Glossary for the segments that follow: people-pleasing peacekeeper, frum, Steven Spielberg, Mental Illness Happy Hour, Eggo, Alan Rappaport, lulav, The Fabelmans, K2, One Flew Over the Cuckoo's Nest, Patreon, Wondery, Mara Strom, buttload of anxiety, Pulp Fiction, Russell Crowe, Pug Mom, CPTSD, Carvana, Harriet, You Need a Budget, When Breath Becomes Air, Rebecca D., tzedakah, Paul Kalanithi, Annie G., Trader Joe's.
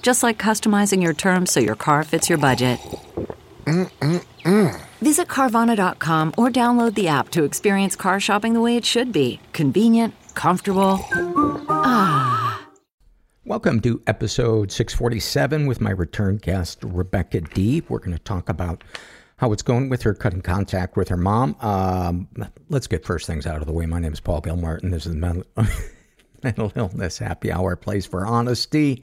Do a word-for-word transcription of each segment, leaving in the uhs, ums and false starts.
Just like customizing your terms so your car fits your budget. Mm-mm-mm. Visit Carvana dot com or download the app to experience car shopping the way it should be. Convenient, comfortable. Ah. Welcome to episode six forty-seven with my return guest, Rebecca D. We're going to talk about how it's going with her cutting contact with her mom. Um, let's get first things out of the way. My name is Paul Gilmartin. This is the Mental, Mental Illness Happy Hour, place for honesty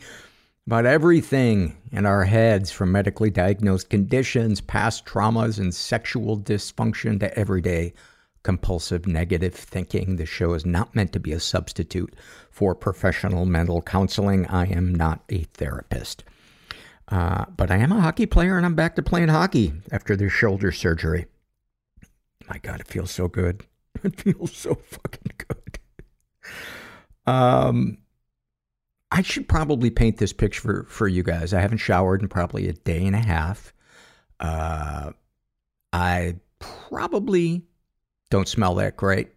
about everything in our heads, from medically diagnosed conditions, past traumas, and sexual dysfunction to everyday compulsive negative thinking. This show is not meant to be a substitute for professional mental counseling. I am not a therapist. Uh, but I am a hockey player, and I'm back to playing hockey after this shoulder surgery. My God, it feels so good. It feels so fucking good. Um... I should probably paint this picture for, for you guys. I haven't showered in probably a day and a half. Uh, I probably don't smell that great.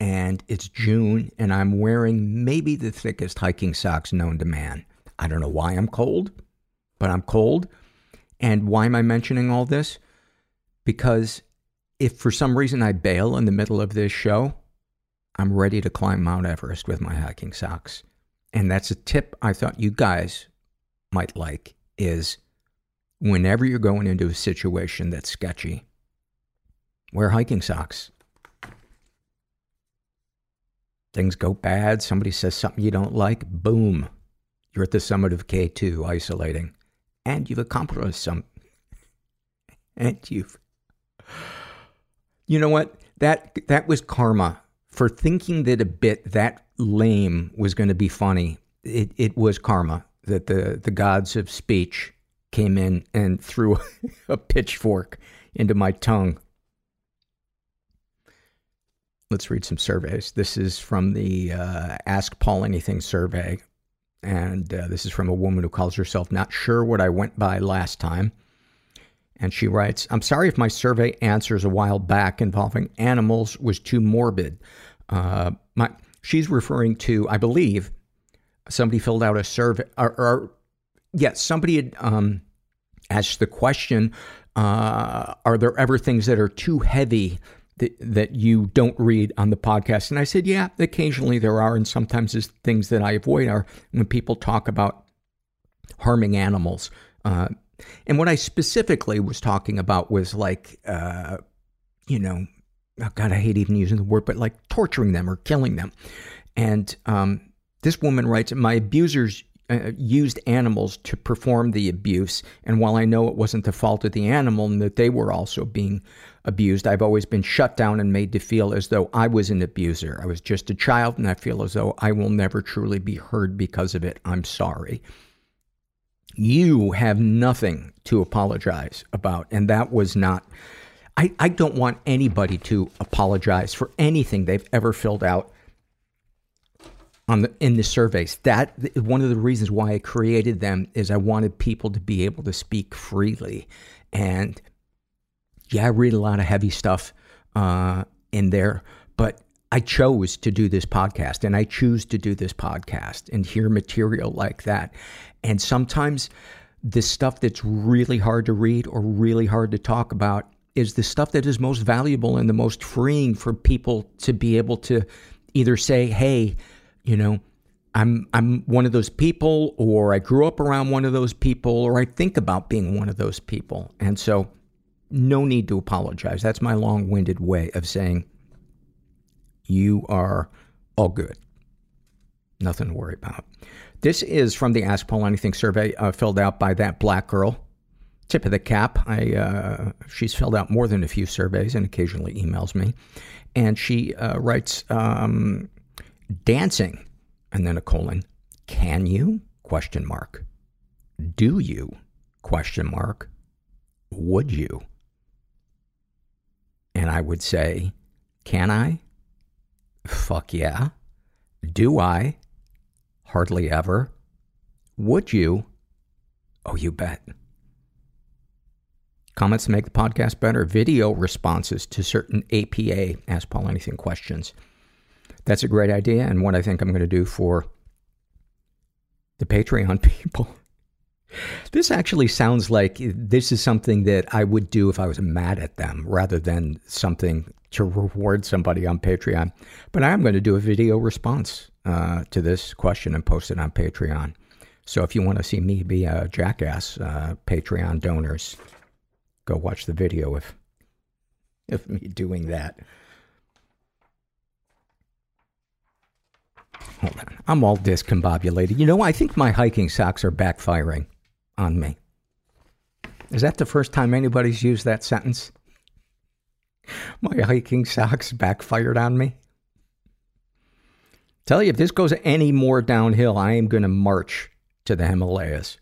And it's June, and I'm wearing maybe the thickest hiking socks known to man. I don't know why I'm cold, but I'm cold. And why am I mentioning all this? Because if for some reason I bail in the middle of this show, I'm ready to climb Mount Everest with my hiking socks. And that's a tip I thought you guys might like, is whenever you're going into a situation that's sketchy, wear hiking socks. Things go bad, somebody says something you don't like, boom, you're at the summit of K two, isolating. And you've accomplished some. And you've... You know what? That that was karma for thinking that a bit that lame was going to be funny. It it was karma that the, the gods of speech came in and threw a pitchfork into my tongue. Let's read some surveys. This is from the uh, Ask Paul Anything survey. And uh, this is from a woman who calls herself Not Sure What I Went By Last Time. And she writes, I'm sorry if my survey answers a while back involving animals was too morbid. Uh, my... She's referring to, I believe, somebody filled out a survey, or, or yes, yeah, somebody had um, asked the question, uh, are there ever things that are too heavy that, that you don't read on the podcast? And I said, yeah, occasionally there are, and sometimes there's things that I avoid are when people talk about harming animals. Uh, and what I specifically was talking about was like, uh, you know, oh God, I hate even using the word, but like torturing them or killing them. And um, this woman writes, my abusers uh, used animals to perform the abuse. And while I know it wasn't the fault of the animal and that they were also being abused, I've always been shut down and made to feel as though I was an abuser. I was just a child, and I feel as though I will never truly be heard because of it. I'm sorry. You have nothing to apologize about. And that was not... I, I don't want anybody to apologize for anything they've ever filled out on the, in the surveys. That one of the reasons why I created them is I wanted people to be able to speak freely. And yeah, I read a lot of heavy stuff uh, in there, but I chose to do this podcast, and I choose to do this podcast and hear material like that. And sometimes the stuff that's really hard to read or really hard to talk about is the stuff that is most valuable and the most freeing for people to be able to either say, hey, you know, I'm I'm one of those people, or I grew up around one of those people, or I think about being one of those people. And so no need to apologize. That's my long-winded way of saying you are all good. Nothing to worry about. This is from the Ask Paul Anything survey uh, filled out by that black girl. Tip of the cap. I uh, she's filled out more than a few surveys and occasionally emails me. And she uh, writes, um, dancing, and then a colon. Can you? Question mark. Do you? Question mark. Would you? And I would say, can I? Fuck yeah. Do I? Hardly ever. Would you? Oh, you bet. Comments to make the podcast better. Video responses to certain A P A, Ask Paul Anything questions. That's a great idea, and what I think I'm going to do for the Patreon people. This actually sounds like this is something that I would do if I was mad at them, rather than something to reward somebody on Patreon. But I am going to do a video response uh, to this question and post it on Patreon. So if you want to see me be a jackass, uh, Patreon donors, go watch the video of, of me doing that. Hold on. I'm all discombobulated. You know, I think my hiking socks are backfiring on me. Is that the first time anybody's used that sentence? My hiking socks backfired on me. Tell you, if this goes any more downhill, I am going to march to the Himalayas.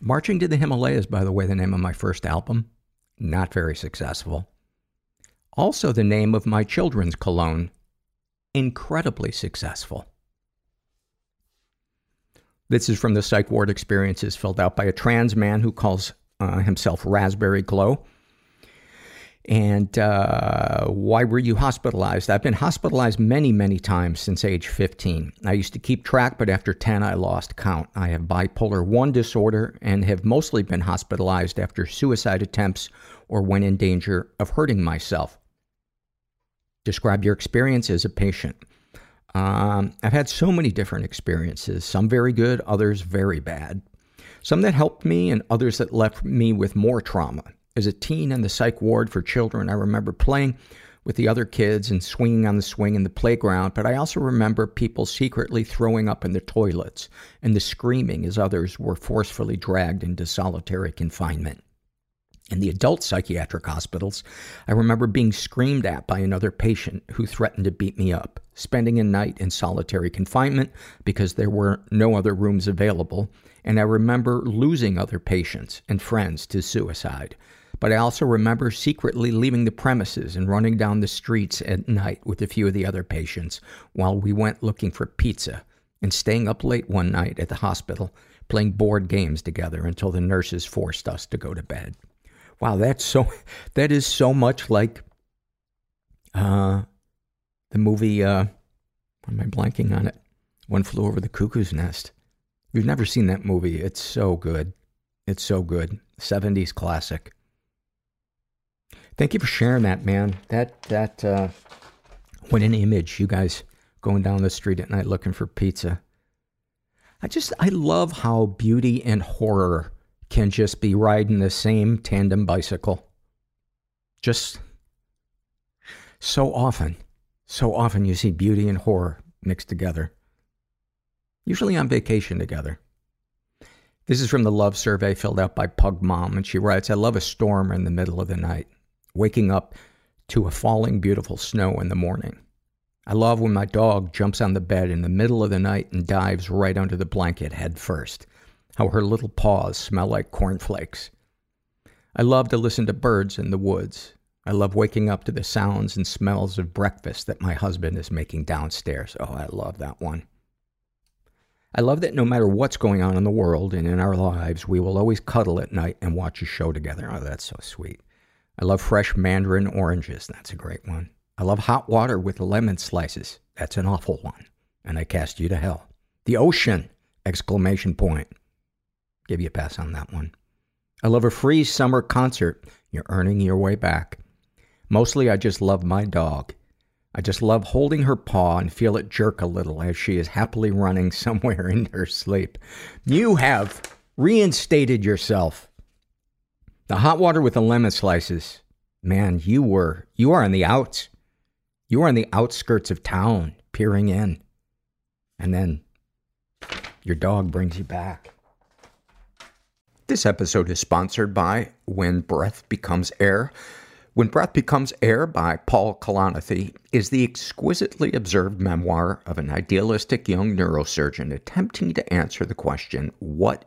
Marching to the Himalayas, by the way, the name of my first album. Not very successful. Also the name of my children's cologne. Incredibly successful. This is from the psych ward experiences filled out by a trans man who calls uh, himself Raspberry Glow. And uh, why were you hospitalized? I've been hospitalized many, many times since age fifteen. I used to keep track, but after ten, I lost count. I have bipolar one disorder and have mostly been hospitalized after suicide attempts or when in danger of hurting myself. Describe your experience as a patient. Um, I've had so many different experiences, some very good, others very bad. Some that helped me and others that left me with more trauma. As a teen in the psych ward for children, I remember playing with the other kids and swinging on the swing in the playground, but I also remember people secretly throwing up in the toilets and the screaming as others were forcefully dragged into solitary confinement. In the adult psychiatric hospitals, I remember being screamed at by another patient who threatened to beat me up, spending a night in solitary confinement because there were no other rooms available, and I remember losing other patients and friends to suicide. But I also remember secretly leaving the premises and running down the streets at night with a few of the other patients while we went looking for pizza, and staying up late one night at the hospital, playing board games together until the nurses forced us to go to bed. Wow, that's so, that is so much like uh, the movie, uh, why am I blanking on it? One Flew Over the Cuckoo's Nest. If you've never seen that movie, it's so good. It's so good. seventies classic. Thank you for sharing that, man. That, that, uh, what an image, you guys going down the street at night looking for pizza. I just, I love how beauty and horror can just be riding the same tandem bicycle. Just so often, so often you see beauty and horror mixed together. Usually on vacation together. This is from the love survey filled out by Pug Mom, and she writes, I love a storm in the middle of the night, waking up to a falling beautiful snow in the morning. I love when my dog jumps on the bed in the middle of the night and dives right under the blanket head first. How her little paws smell like cornflakes. I love to listen to birds in the woods. I love waking up to the sounds and smells of breakfast that my husband is making downstairs. Oh, I love that one. I love that no matter what's going on in the world and in our lives, we will always cuddle at night and watch a show together. Oh, that's so sweet. I love fresh mandarin oranges. That's a great one. I love hot water with lemon slices. That's an awful one. And I cast you to hell. The ocean! Exclamation point. Give you a pass on that one. I love a free summer concert. You're earning your way back. Mostly I just love my dog. I just love holding her paw and feel it jerk a little as she is happily running somewhere in her sleep. You have reinstated yourself The hot water with the lemon slices. Man, you were, you are on the outs. You are on the outskirts of town, peering in. And then your dog brings you back. This episode is sponsored by When Breath Becomes Air. When Breath Becomes Air by Paul Kalanithi is the exquisitely observed memoir of an idealistic young neurosurgeon attempting to answer the question, what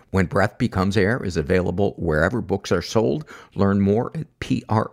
When Breath Becomes Air is available wherever books are sold. Learn more at prh.com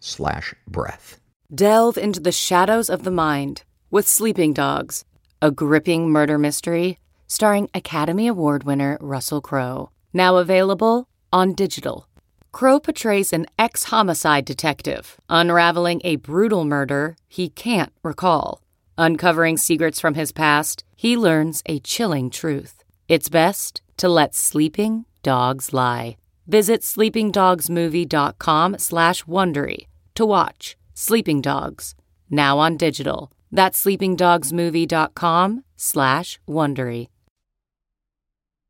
slash breath. Delve into the shadows of the mind with Sleeping Dogs, a gripping murder mystery starring Academy Award winner Russell Crowe. Now available on digital. Crowe portrays an ex-homicide detective unraveling a brutal murder he can't recall. Uncovering secrets from his past, he learns a chilling truth. It's best to let sleeping dogs lie. Visit sleepingdogsmovie.com slash Wondery to watch Sleeping Dogs, now on digital. That's sleepingdogsmovie.com slash Wondery.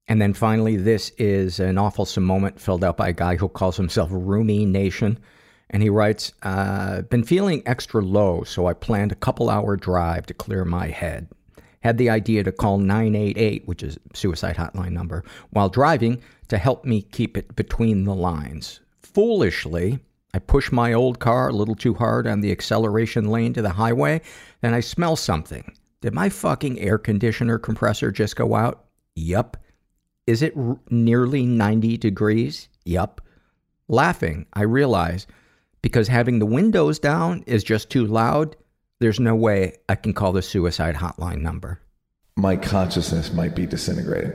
And then finally, this is an awfulsome moment filled out by a guy who calls himself Roomy Nation. And he writes, uh, been feeling extra low, so I planned a couple hour drive to clear my head. Had the idea to call nine eight eight, which is suicide hotline number, while driving to help me keep it between the lines. Foolishly, I push my old car a little too hard on the acceleration lane to the highway, then I smell something. Did my fucking air conditioner compressor just go out? Yup. Is it r- nearly ninety degrees? Yup. Laughing, I realize, because having the windows down is just too loud, there's no way I can call the suicide hotline number. My consciousness might be disintegrating.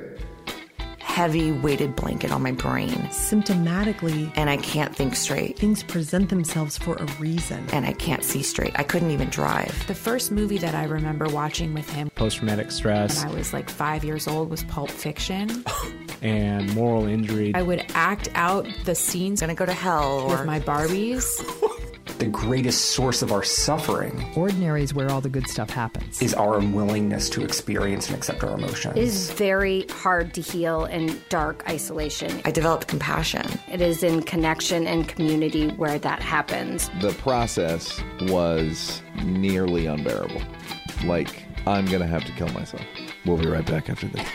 Heavy weighted blanket on my brain. Symptomatically. And I can't think straight. Things present themselves for a reason. And I can't see straight. I couldn't even drive. The first movie that I remember watching with him. Post-traumatic stress. When I was like five years old was Pulp Fiction. And moral injury. I would act out the scenes. Gonna go to hell. With or... my Barbies. The greatest source of our suffering. Ordinary is where all the good stuff happens. Is our unwillingness to experience and accept our emotions. It is very hard to heal in dark isolation. I developed compassion. It is in connection and community where that happens. The process was nearly unbearable. Like, I'm going to have to kill myself. We'll be right back after this.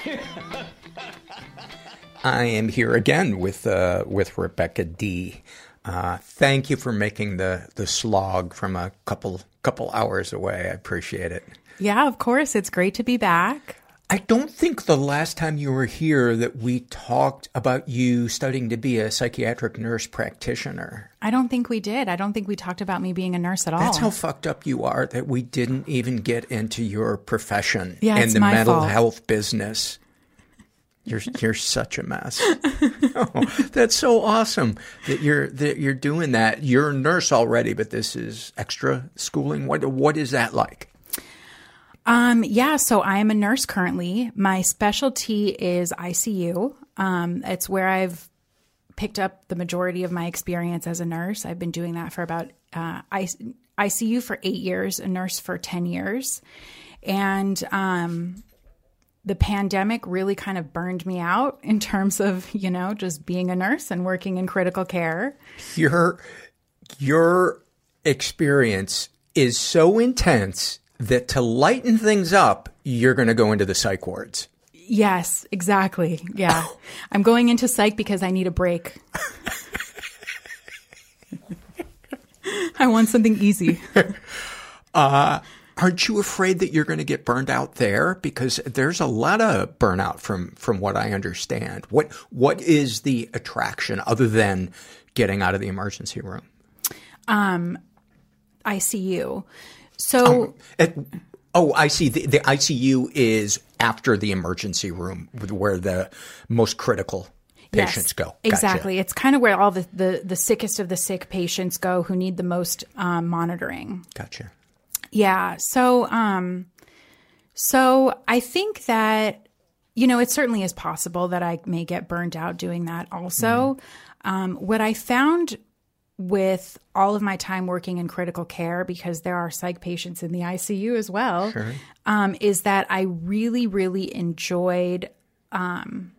I am here again with uh, with Rebecca D. Uh, thank you for making the, the slog from a couple couple hours away. I appreciate it. Yeah, of course. It's great to be back. I don't think the last time you were here that we talked about you studying to be a psychiatric nurse practitioner. I don't think we did. I don't think we talked about me being a nurse at all. That's how fucked up you are that we didn't even get into your profession yeah, and the mental fault. Health business. You're you're such a mess. Oh, that's so awesome that you're that you're doing that. You're a nurse already, but this is extra schooling. What what is that like? Um, yeah, so I am a nurse currently. My specialty is I C U. Um, it's where I've picked up the majority of my experience as a nurse. I've been doing that for about uh, I, ICU for eight years, a nurse for ten years, and um. The pandemic really kind of burned me out in terms of, you know, just being a nurse and working in critical care. Your your experience is so intense that to lighten things up, you're going to go into the psych wards. Yes, exactly. Yeah. I'm going into psych because I need a break. I want something easy. uh, aren't you afraid that you're going to get burned out there? Because there's a lot of burnout from, from what I understand. What, what is the attraction other than getting out of the emergency room? Um, I C U. So, um, at, oh, I see. The, the I C U is after the emergency room, where the most critical patients yes, go. Gotcha. Exactly. It's kind of where all the, the, the sickest of the sick patients go who need the most um, monitoring. Gotcha. Yeah. So, um, so I think that, you know, it certainly is possible that I may get burned out doing that also. Mm-hmm. Um, what I found with all of my time working in critical care, because there are psych patients in the I C U as well, sure. um, is that I really, really enjoyed um,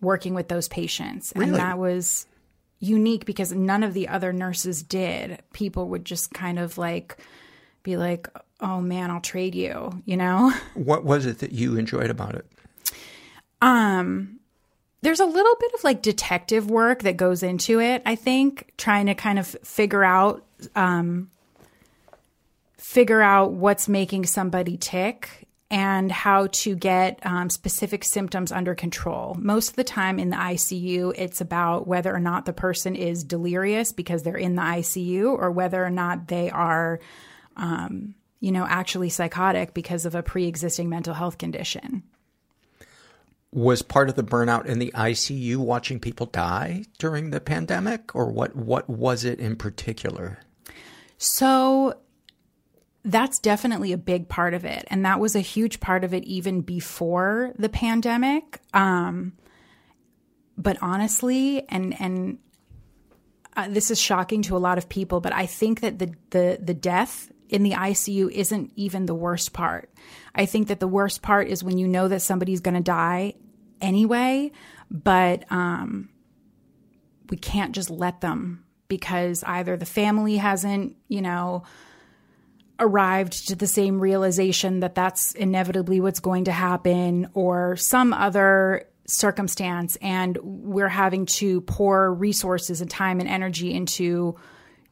working with those patients. Really? And that was unique because none of the other nurses did. People would just kind of like be like, oh, man, I'll trade you, you know? What was it that you enjoyed about it? Um. There's a little bit of like detective work that goes into it, I think, trying to kind of figure out um, figure out what's making somebody tick and how to get um, specific symptoms under control. Most of the time in the I C U, it's about whether or not the person is delirious because they're in the I C U or whether or not they are, um, you know, actually psychotic because of a pre-existing mental health condition. Was part of the burnout in the I C U watching people die during the pandemic, or what, what was it in particular? So that's definitely a big part of it. And that was a huge part of it even before the pandemic. Um, but honestly, and, and uh, this is shocking to a lot of people, but I think that the, the, the death in the I C U isn't even the worst part. I think that the worst part is when you know that somebody's going to die anyway, but um, we can't just let them because either the family hasn't, you know, arrived to the same realization that that's inevitably what's going to happen or some other circumstance, and we're having to pour resources and time and energy into,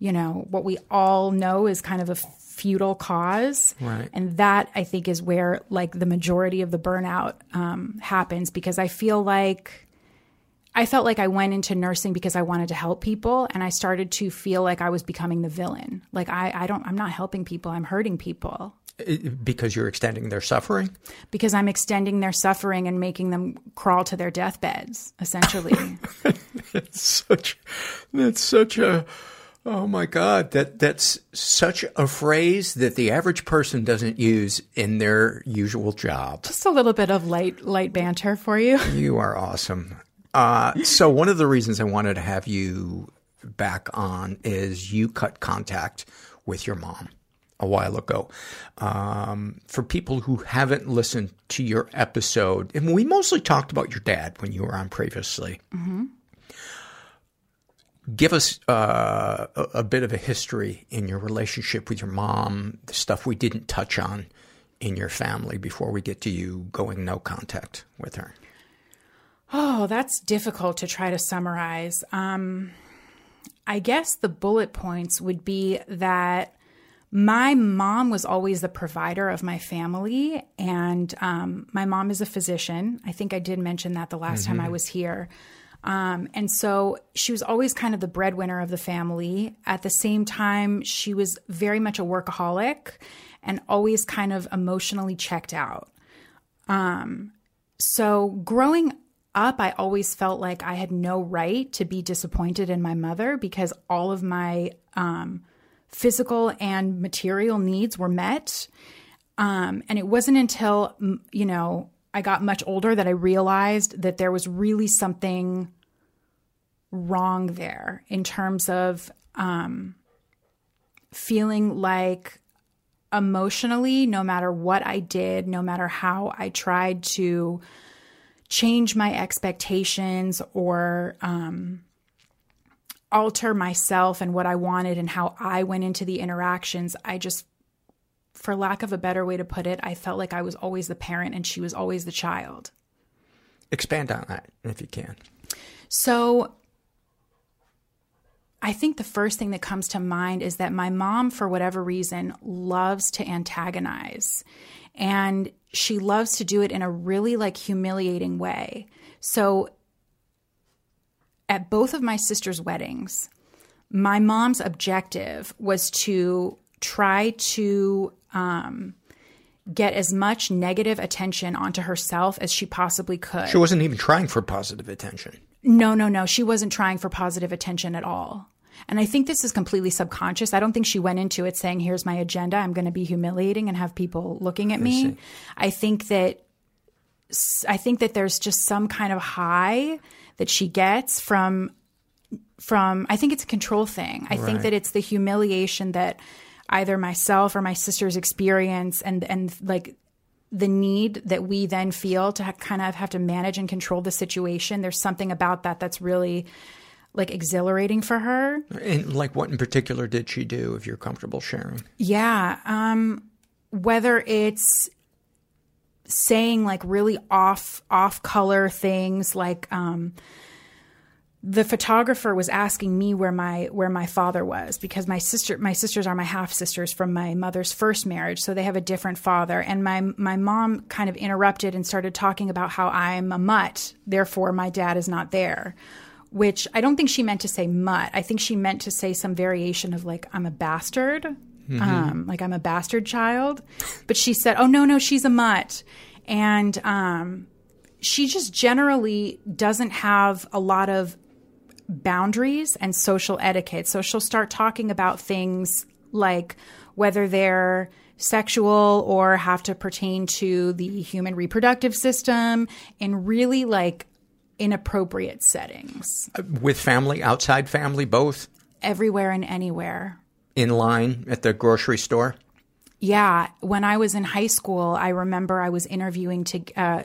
you know, what we all know is kind of a futile cause. Right. And that, I think, is where like the majority of the burnout um, happens, because I feel like I felt like I went into nursing because I wanted to help people, and I started to feel like I was becoming the villain. Like I, I don't, I'm not helping people. I'm hurting people. Because you're extending their suffering? Because I'm extending their suffering and making them crawl to their deathbeds, essentially. That's such, that's such a... Oh, my God. That that's such a phrase that the average person doesn't use in their usual job. Just a little bit of light light banter for you. You are awesome. Uh, so one of the reasons I wanted to have you back on is you cut contact with your mom a while ago. Um, for people who haven't listened to your episode, and we mostly talked about your dad when you were on previously. Mm-hmm. Give us uh, a, a bit of a history in your relationship with your mom, the stuff we didn't touch on in your family before we get to you going no contact with her. Oh, that's difficult to try to summarize. Um, I guess the bullet points would be that my mom was always the provider of my family, and um, my mom is a physician. I think I did mention that the last mm-hmm. time I was here. Um, and so she was always kind of the breadwinner of the family. At the same time, she was very much a workaholic and always kind of emotionally checked out. Um, so growing up, I always felt like I had no right to be disappointed in my mother because all of my um, physical and material needs were met. Um, and it wasn't until, you know, I got much older that I realized that there was really something wrong there in terms of um, feeling like emotionally, no matter what I did, no matter how I tried to change my expectations or um, alter myself and what I wanted and how I went into the interactions, I just for lack of a better way to put it, I felt like I was always the parent and she was always the child. Expand on that if you can. So I think the first thing that comes to mind is that my mom, for whatever reason, loves to antagonize. And she loves to do it in a really like humiliating way. So at both of my sisters' weddings, my mom's objective was to try to um, get as much negative attention onto herself as she possibly could. She wasn't even trying for positive attention. No, no, no. She wasn't trying for positive attention at all. And I think this is completely subconscious. I don't think she went into it saying, here's my agenda. I'm going to be humiliating and have people looking at me. I, I think that I think that there's just some kind of high that she gets from from I think it's a control thing. I right. think that it's the humiliation that either myself or my sisters experience and and like the need that we then feel to ha- kind of have to manage and control the situation. There's something about that that's really like exhilarating for her. And like what in particular did she do, if you're comfortable sharing? Yeah. Um, whether it's saying like really off, off color things like, um, the photographer was asking me where my where my father was, because my sister my sisters are my half sisters from my mother's first marriage, so they have a different father. And my my mom kind of interrupted and started talking about how I'm a mutt, therefore my dad is not there, which I don't think she meant to say mutt. I think she meant to say some variation of like I'm a bastard, mm-hmm. um, like I'm a bastard child. But she said, "Oh no, no, she's a mutt," and um, she just generally doesn't have a lot of boundaries and social etiquette. So she'll start talking about things like whether they're sexual or have to pertain to the human reproductive system in really like inappropriate settings. With family, outside family, both? Everywhere and anywhere. In line at the grocery store? Yeah. When I was in high school, I remember I was interviewing to, uh,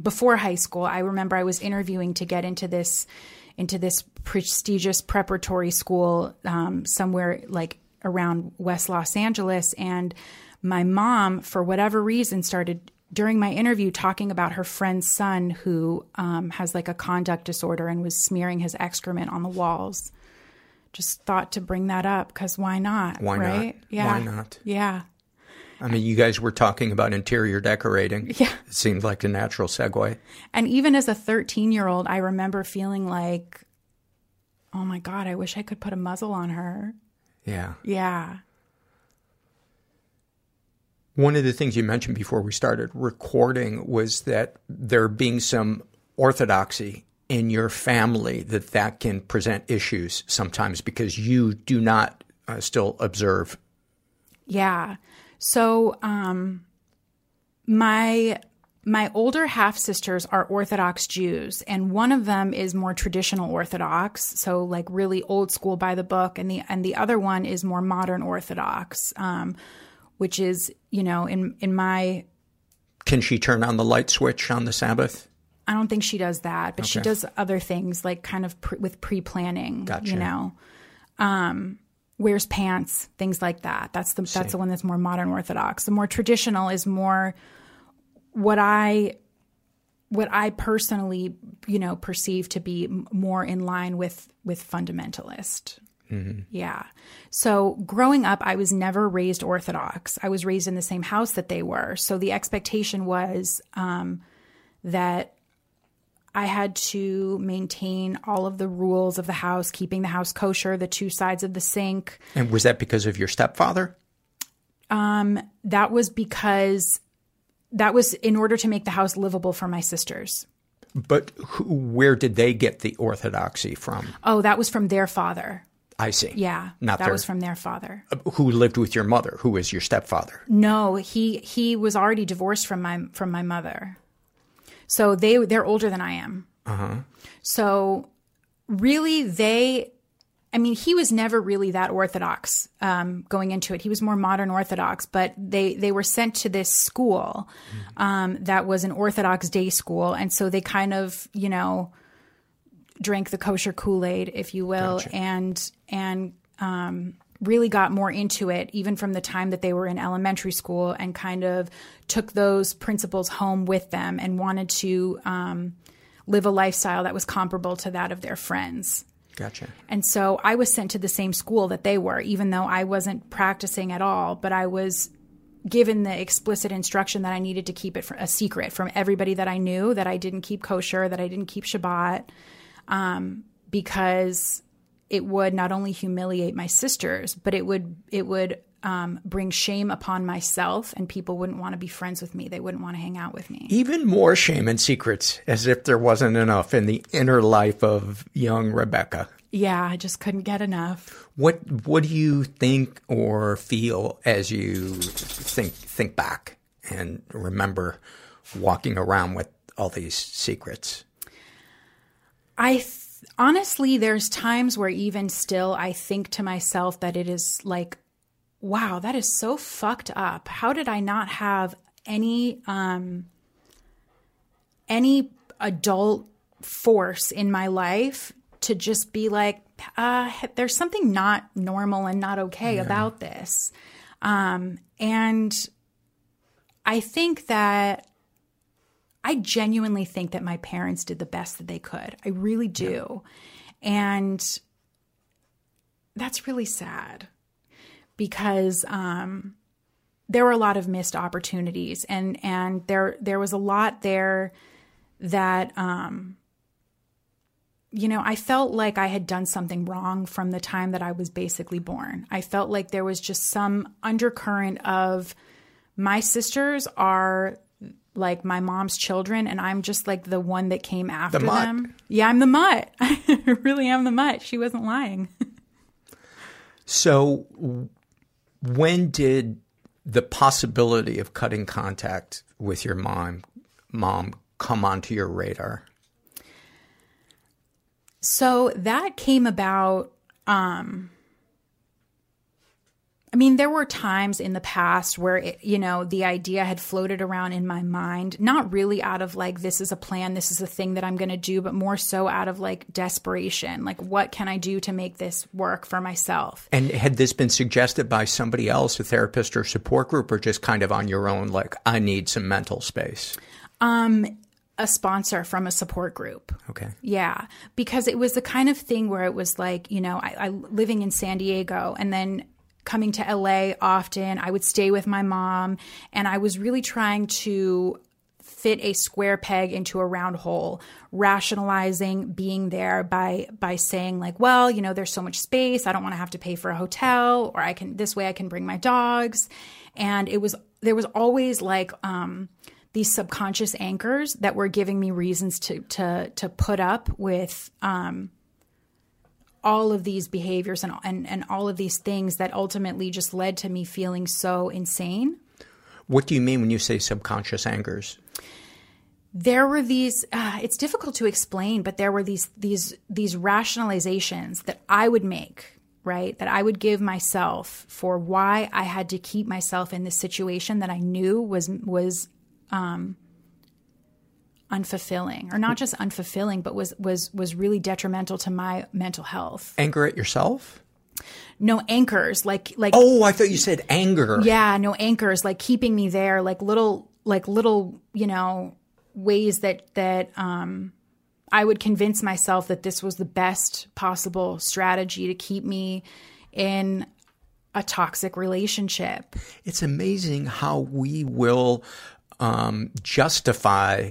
before high school, I remember I was interviewing to get into this into this prestigious preparatory school um, somewhere like around West Los Angeles. And my mom, for whatever reason, started during my interview talking about her friend's son who um, has like a conduct disorder and was smearing his excrement on the walls. Just thought to bring that up because why not? Why right? not? Yeah. Why not? Yeah. I mean, you guys were talking about interior decorating. Yeah. It seemed like a natural segue. And even as a thirteen-year-old, I remember feeling like, oh, my God, I wish I could put a muzzle on her. Yeah. Yeah. One of the things you mentioned before we started recording was that there being some orthodoxy in your family, that that can present issues sometimes because you do not uh, still observe. Yeah. So um, my my older half-sisters are Orthodox Jews, and one of them is more traditional Orthodox, so like really old school by the book, and the and the other one is more modern Orthodox, um, which is, you know, in, in my... Can she turn on the light switch on the Sabbath? I don't think she does that, but okay. She does other things like kind of pre- with pre-planning, gotcha. You know. Um Wears pants, things like that. That's the that's the one that's more modern Orthodox. The more traditional is more what I what I personally, you know, perceive to be more in line with with fundamentalist. Mm-hmm. Yeah. So growing up, I was never raised Orthodox. I was raised in the same house that they were. So the expectation was um, that I had to maintain all of the rules of the house, keeping the house kosher, the two sides of the sink. And was that because of your stepfather? Um, that was because that was in order to make the house livable for my sisters. But who, where did they get the orthodoxy from? Oh, that was from their father. I see. Yeah, Not that their, was from their father. Who lived with your mother, who was your stepfather? No, he he was already divorced from my from my mother. So they, they're older than I am. Uh-huh. So really they – I mean, he was never really that Orthodox um, going into it. He was more modern Orthodox, but they, they were sent to this school um, that was an Orthodox day school. And so they kind of, you know, drank the kosher Kool-Aid, if you will, gotcha. and and um, really got more into it even from the time that they were in elementary school and kind of took those principles home with them and wanted to um, live a lifestyle that was comparable to that of their friends. Gotcha. And so I was sent to the same school that they were, even though I wasn't practicing at all, but I was given the explicit instruction that I needed to keep it a secret from everybody that I knew, that I didn't keep kosher, that I didn't keep Shabbat, um, because it would not only humiliate my sisters, but it would it would um, bring shame upon myself, and people wouldn't want to be friends with me. They wouldn't want to hang out with me. Even more shame and secrets, as if there wasn't enough in the inner life of young Rebecca. Yeah, I just couldn't get enough. What What do you think or feel as you think think back and remember walking around with all these secrets? I th- honestly, there's times where even still I think to myself that it is like, wow, that is so fucked up. How did I not have any um, any adult force in my life to just be like, uh, there's something not normal and not okay yeah. about this. Um, and I think that I genuinely think that my parents did the best that they could. I really do. Yeah. And that's really sad because um, there were a lot of missed opportunities, and, and there, there was a lot there that, um, you know, I felt like I had done something wrong from the time that I was basically born. I felt like there was just some undercurrent of my sisters are like my mom's children, and I'm just like the one that came after the them. Mutt. Yeah, I'm the mutt. I really am the mutt. She wasn't lying. So when did the possibility of cutting contact with your mom, mom come onto your radar? So that came about, um, I mean, there were times in the past where, it, you know, the idea had floated around in my mind, not really out of like, this is a plan, this is a thing that I'm going to do, but more so out of like desperation. Like, what can I do to make this work for myself? And had this been suggested by somebody else, a therapist or support group, or just kind of on your own, like, I need some mental space? Um. A sponsor from a support group. Okay. Yeah. Because it was the kind of thing where it was like, you know, I, I living in San Diego and then coming to L A often, I would stay with my mom, and I was really trying to fit a square peg into a round hole, rationalizing being there by, by saying like, well, you know, there's so much space. I don't want to have to pay for a hotel, or I can, this way I can bring my dogs. And it was, there was always like, um, these subconscious anchors that were giving me reasons to to to put up with um, all of these behaviors and, and and all of these things that ultimately just led to me feeling so insane. What do you mean when you say subconscious anchors? There were these uh, – it's difficult to explain, but there were these these these rationalizations that I would make, right, that I would give myself for why I had to keep myself in this situation that I knew was was – Um, unfulfilling, or not just unfulfilling, but was, was, was really detrimental to my mental health. Anger at yourself? No, anchors. Like, like, oh, I thought you said anger. Yeah. No, anchors, like keeping me there, like little, like little, you know, ways that, that, um, I would convince myself that this was the best possible strategy to keep me in a toxic relationship. It's amazing how we will Um, justify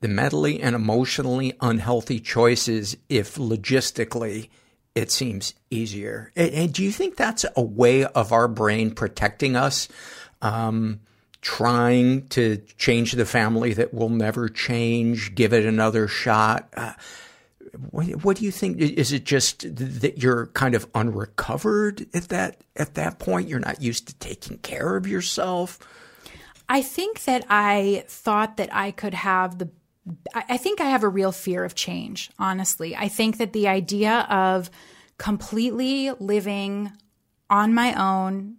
the mentally and emotionally unhealthy choices if logistically it seems easier. And, and do you think that's a way of our brain protecting us, um, trying to change the family that will never change, give it another shot? Uh, what, what do you think? Is it just that you're kind of unrecovered at that, at that point? You're not used to taking care of yourself? I think that I thought that I could have the – I think I have a real fear of change, honestly. I think that the idea of completely living on my own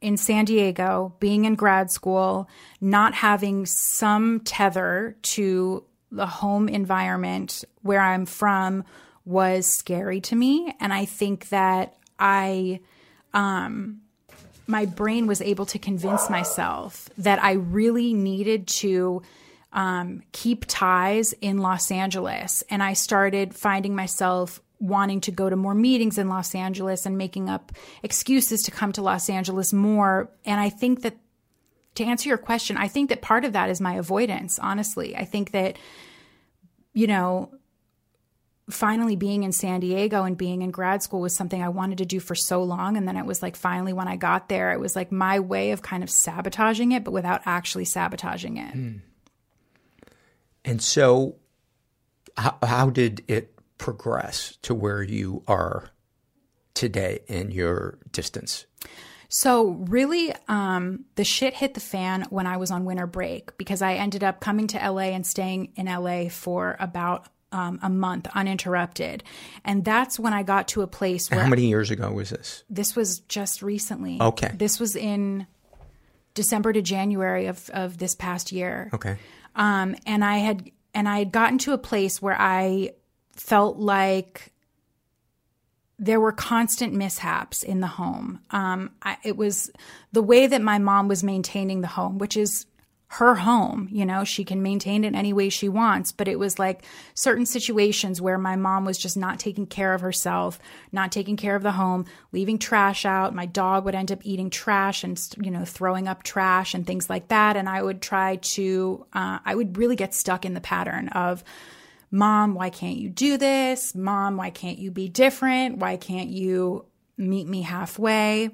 in San Diego, being in grad school, not having some tether to the home environment where I'm from was scary to me. And I think that I um, – my brain was able to convince myself that I really needed to um, keep ties in Los Angeles. And I started finding myself wanting to go to more meetings in Los Angeles and making up excuses to come to Los Angeles more. And I think that, to answer your question, I think that part of that is my avoidance, honestly. I think that, you know, finally being in San Diego and being in grad school was something I wanted to do for so long. And then it was like, finally, when I got there, it was like my way of kind of sabotaging it, but without actually sabotaging it. Mm. And so how, how did it progress to where you are today in your distance? So really, um, the shit hit the fan when I was on winter break, because I ended up coming to L A and staying in L A for about um, a month uninterrupted. And that's when I got to a place where— How many years ago was this? This was just recently. Okay. This was in December to January of, of this past year. Okay. Um, and I had, and I had gotten to a place where I felt like there were constant mishaps in the home. Um, I, it was the way that my mom was maintaining the home, which is her home. You know, she can maintain it any way she wants, but it was like certain situations where my mom was just not taking care of herself, not taking care of the home, leaving trash out. My dog would end up eating trash and, you know, throwing up trash and things like that. And I would try to, uh, I would really get stuck in the pattern of, Mom, why can't you do this? Mom, why can't you be different? Why can't you meet me halfway?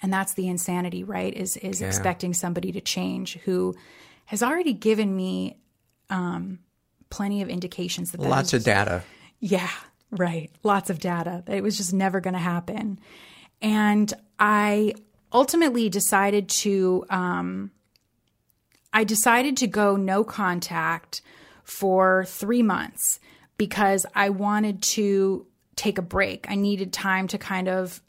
And that's the insanity, right? Is is yeah. expecting somebody to change who has already given me um, plenty of indications that lots that was, of data. Yeah, right. Lots of data. It was just never going to happen. And I ultimately decided to um, I decided to go no contact for three months because I wanted to take a break. I needed time to kind of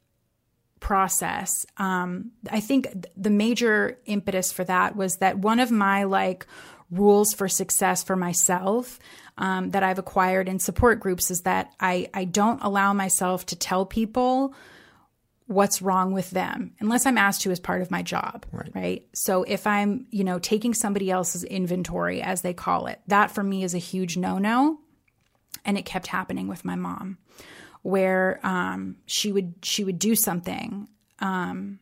process. Um, I think th- the major impetus for that was that one of my like rules for success for myself um, that I've acquired in support groups is that I, I don't allow myself to tell people what's wrong with them unless I'm asked to as part of my job, right. right? So if I'm, you know, taking somebody else's inventory, as they call it, that for me is a huge no-no. And it kept happening with my mom where um, she would she would do something, um,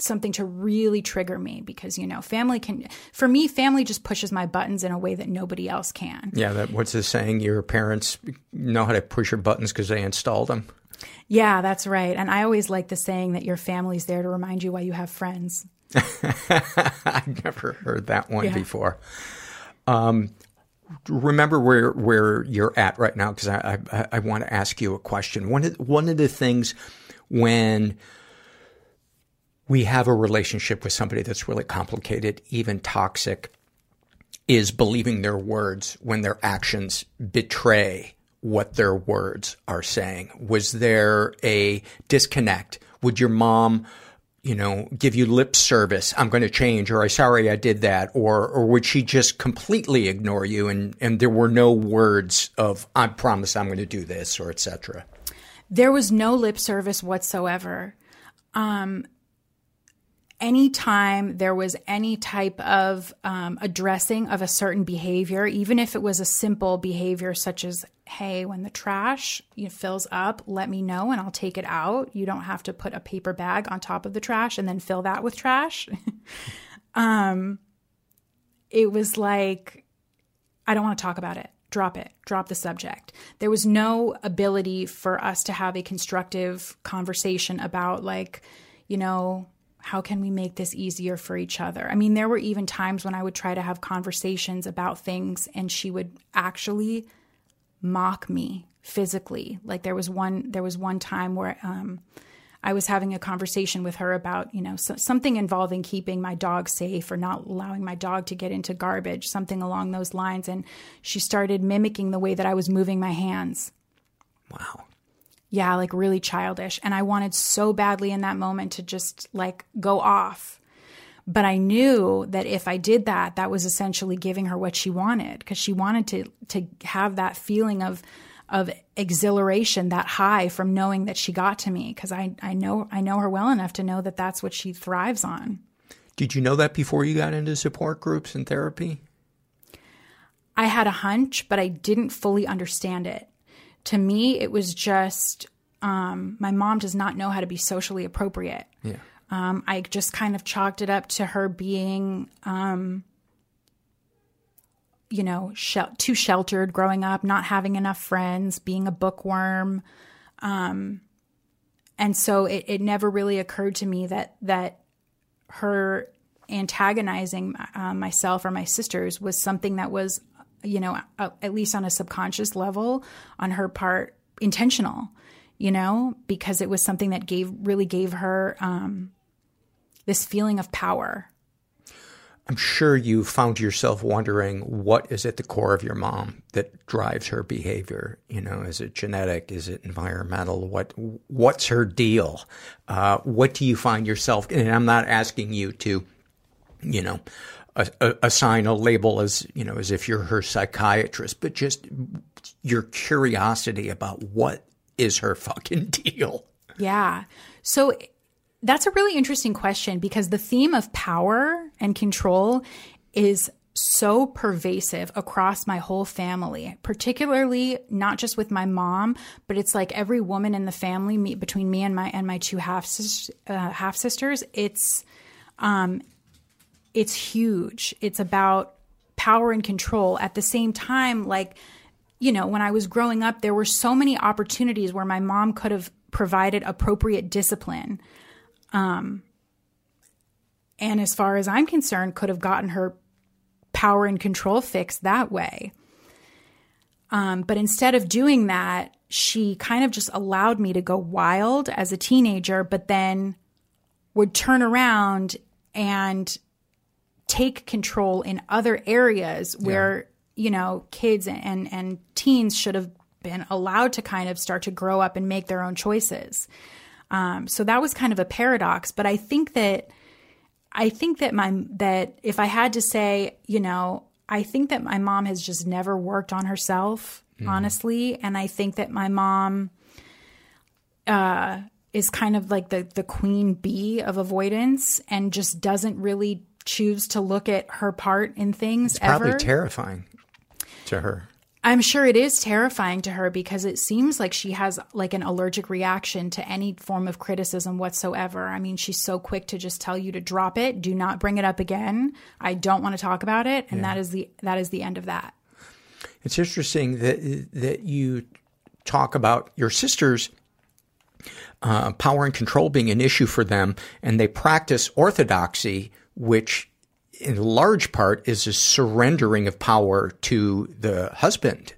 something to really trigger me because, you know, family can – for me, family just pushes my buttons in a way that nobody else can. Yeah, that, what's the saying? Your parents know how to push your buttons because they installed them. Yeah, that's right. And I always like the saying that your family's there to remind you why you have friends. I've never heard that one yeah. before. Um, remember where where you're at right now, because I, I I want to ask you a question. One of, one of the things when we have a relationship with somebody that's really complicated, even toxic, is believing their words when their actions betray what their words are saying. Was there a disconnect? Would your mom, you know, give you lip service? I'm going to change, or I'm sorry I did that. Or, or would she just completely ignore you and, and there were no words of, I promise I'm going to do this, or et cetera? There was no lip service whatsoever. Um, Anytime there was any type of um, addressing of a certain behavior, even if it was a simple behavior such as, hey, when the trash fills up, let me know and I'll take it out. You don't have to put a paper bag on top of the trash and then fill that with trash. um, it was like, I don't want to talk about it. Drop it. Drop the subject. There was no ability for us to have a constructive conversation about like, you know, how can we make this easier for each other? I mean, there were even times when I would try to have conversations about things and she would actually mock me physically. Like there was one, there was one time where um, I was having a conversation with her about, you know, so, something involving keeping my dog safe or not allowing my dog to get into garbage, something along those lines. And she started mimicking the way that I was moving my hands. Wow. Yeah, like really childish. And I wanted so badly in that moment to just like go off. But I knew that if I did that, that was essentially giving her what she wanted, because she wanted to to have that feeling of of exhilaration, that high from knowing that she got to me, because I, I know I know her well enough to know that that's what she thrives on. Did you know that before you got into support groups and therapy? I had a hunch, but I didn't fully understand it. to me, it was just um, my mom does not know how to be socially appropriate. Yeah. Um, I just kind of chalked it up to her being, um, you know, shel- too sheltered growing up, not having enough friends, being a bookworm. Um, and so it, it never really occurred to me that that her antagonizing uh, myself or my sisters was something that was, you know, uh, at least on a subconscious level on her part, intentional. You know, because it was something that gave really gave her um, this feeling of power. I'm sure you found yourself wondering, what is at the core of your mom that drives her behavior? You know, is it genetic? Is it environmental? What What's her deal? Uh, what do you find yourself? And I'm not asking you to, you know, a, a, assign a label as, you know, as if you're her psychiatrist, but just your curiosity about what is her fucking deal. Yeah. So that's a really interesting question, because the theme of power and control is so pervasive across my whole family, particularly not just with my mom, but it's like every woman in the family, me, between me and my and my two half uh, half sisters, it's um it's huge. It's about power and control. At the same time, like, you know, when I was growing up, there were so many opportunities where my mom could have provided appropriate discipline. Um, and as far as I'm concerned, could have gotten her power and control fix that way. Um, but instead of doing that, she kind of just allowed me to go wild as a teenager, but then would turn around and take control in other areas where yeah. – you know, kids and, and, and teens should have been allowed to kind of start to grow up and make their own choices. Um, so that was kind of a paradox. But I think that, I think that my, that if I had to say, you know, I think that my mom has just never worked on herself, mm. honestly. And I think that my mom, uh, is kind of like the, the queen bee of avoidance and just doesn't really choose to look at her part in things. It's probably ever. Terrifying. To her. I'm sure it is terrifying to her, because it seems like she has like an allergic reaction to any form of criticism whatsoever. I mean, she's so quick to just tell you to drop it, do not bring it up again. I don't want to talk about it, and yeah. that is the that is the end of that. It's interesting that that you talk about your sisters uh, power and control being an issue for them, and they practice orthodoxy, which in large part is a surrendering of power to the husband.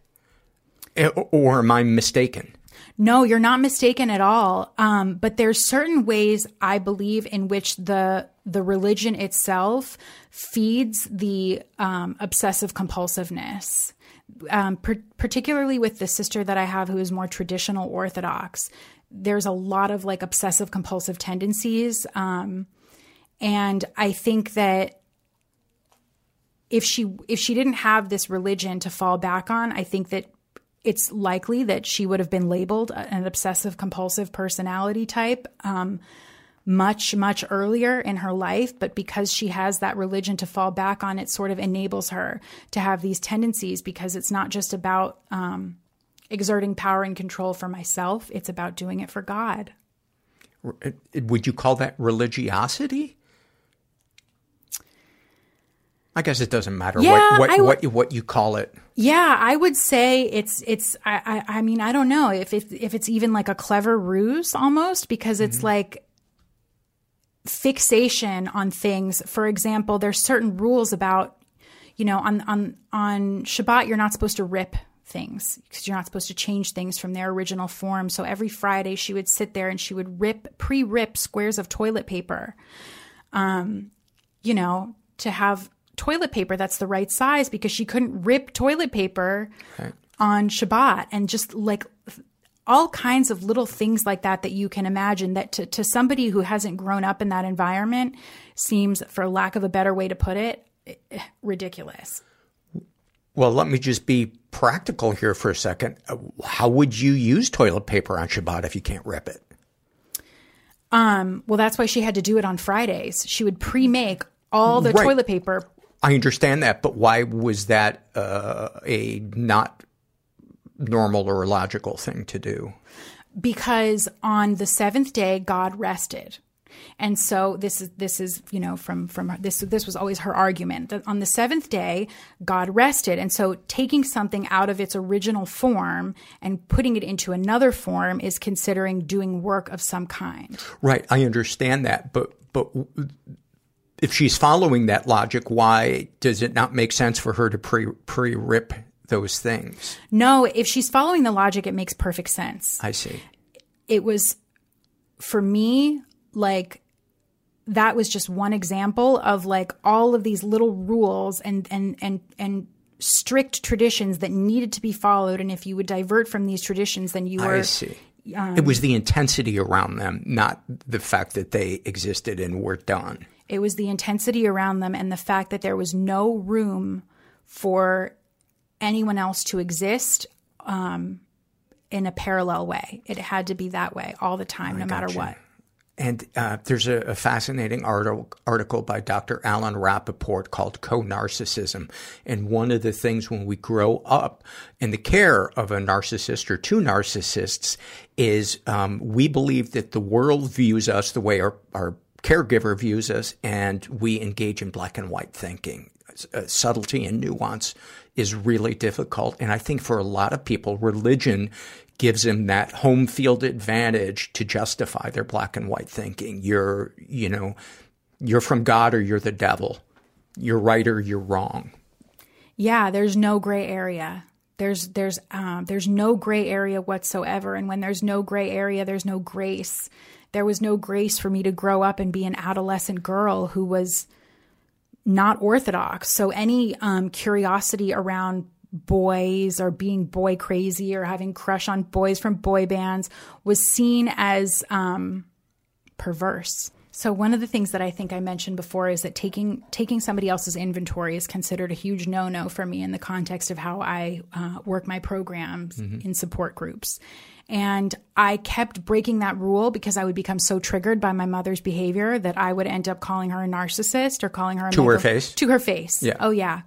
Or am I mistaken? No, you're not mistaken at all. Um, but there's certain ways, I believe, in which the the religion itself feeds the um, obsessive compulsiveness, um, per- particularly with the sister that I have who is more traditional Orthodox. There's a lot of like obsessive compulsive tendencies. Um, and I think that If she if she didn't have this religion to fall back on, I think that it's likely that she would have been labeled an obsessive-compulsive personality type um, much, much earlier in her life. But because she has that religion to fall back on, it sort of enables her to have these tendencies, because it's not just about um, exerting power and control for myself. It's about doing it for God. Would you call that religiosity? I guess it doesn't matter yeah, what what, w- what what you call it. Yeah, I would say it's it's. I I, I mean, I don't know if it, if it's even like a clever ruse almost, because it's mm-hmm. like fixation on things. For example, there's certain rules about, you know, on on on Shabbat you're not supposed to rip things, because you're not supposed to change things from their original form. So every Friday she would sit there and she would rip pre-rip squares of toilet paper, um, you know, to have toilet paper that's the right size, because she couldn't rip toilet paper right. on Shabbat, and just like all kinds of little things like that that you can imagine that to, to somebody who hasn't grown up in that environment seems, for lack of a better way to put it, ridiculous. Well, let me just be practical here for a second. How would you use toilet paper on Shabbat if you can't rip it? Um, well, that's why she had to do it on Fridays. She would pre-make all the right. toilet paper. I understand that, but why was that uh, a not normal or logical thing to do. Because on the seventh day, God rested. And so this is, this is, you know, from, from this, this was always her argument that on the seventh day, God rested. And so taking something out of its original form and putting it into another form is considering doing work of some kind. Right. I understand that. But, but if she's following that logic, why does it not make sense for her to pre, pre-rip those things? No, if she's following the logic, it makes perfect sense. I see. It was, for me, like, that was just one example of like all of these little rules and, and, and, and strict traditions that needed to be followed. And if you would divert from these traditions, then you were. I see. Um, it was the intensity around them, not the fact that they existed and were done. It was the intensity around them and the fact that there was no room for anyone else to exist um, in a parallel way. It had to be that way all the time, I no matter you. what. And uh, there's a, a fascinating article, article by Doctor Alan Rappaport called Co-Narcissism. And one of the things when we grow up in the care of a narcissist or two narcissists is um, we believe that the world views us the way our, our caregiver views us, and we engage in black and white thinking. Uh, subtlety and nuance is really difficult. And I think for a lot of people, religion gives them that home field advantage to justify their black and white thinking. You're, you know, you're from God or you're the devil. You're right or you're wrong. Yeah, there's no gray area. There's there's um, there's no gray area whatsoever. And when there's no gray area, there's no grace. There was no grace for me to grow up and be an adolescent girl who was not orthodox. So any um, curiosity around boys or being boy crazy or having crush on boys from boy bands was seen as um, perverse. So one of the things that I think I mentioned before is that taking taking somebody else's inventory is considered a huge no-no for me in the context of how I uh, work my programs mm-hmm. in support groups. And I kept breaking that rule because I would become so triggered by my mother's behavior that I would end up calling her a narcissist or calling her a To megal- her face? To her face. Yeah. Oh, yeah.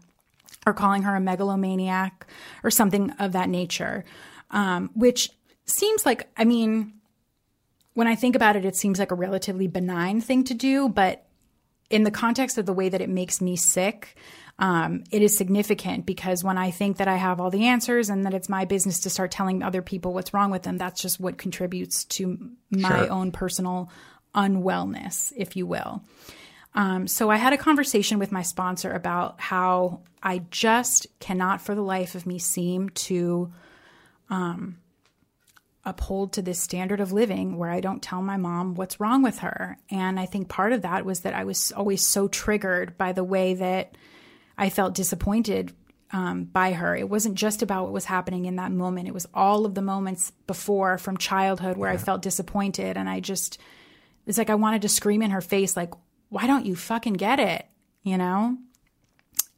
Or calling her a megalomaniac or something of that nature, um, which seems like, I mean, when I think about it, it seems like a relatively benign thing to do. But in the context of the way that it makes me sick, um, it is significant because when I think that I have all the answers and that it's my business to start telling other people what's wrong with them, that's just what contributes to my Sure. own personal unwellness, if you will. Um, so I had a conversation with my sponsor about how I just cannot for the life of me seem to um, uphold to this standard of living where I don't tell my mom what's wrong with her. And I think part of that was that I was always so triggered by the way that I felt disappointed um, by her. It wasn't just about what was happening in that moment. It was all of the moments before from childhood where yeah. I felt disappointed. And I just, it's like I wanted to scream in her face, like, why don't you fucking get it, you know?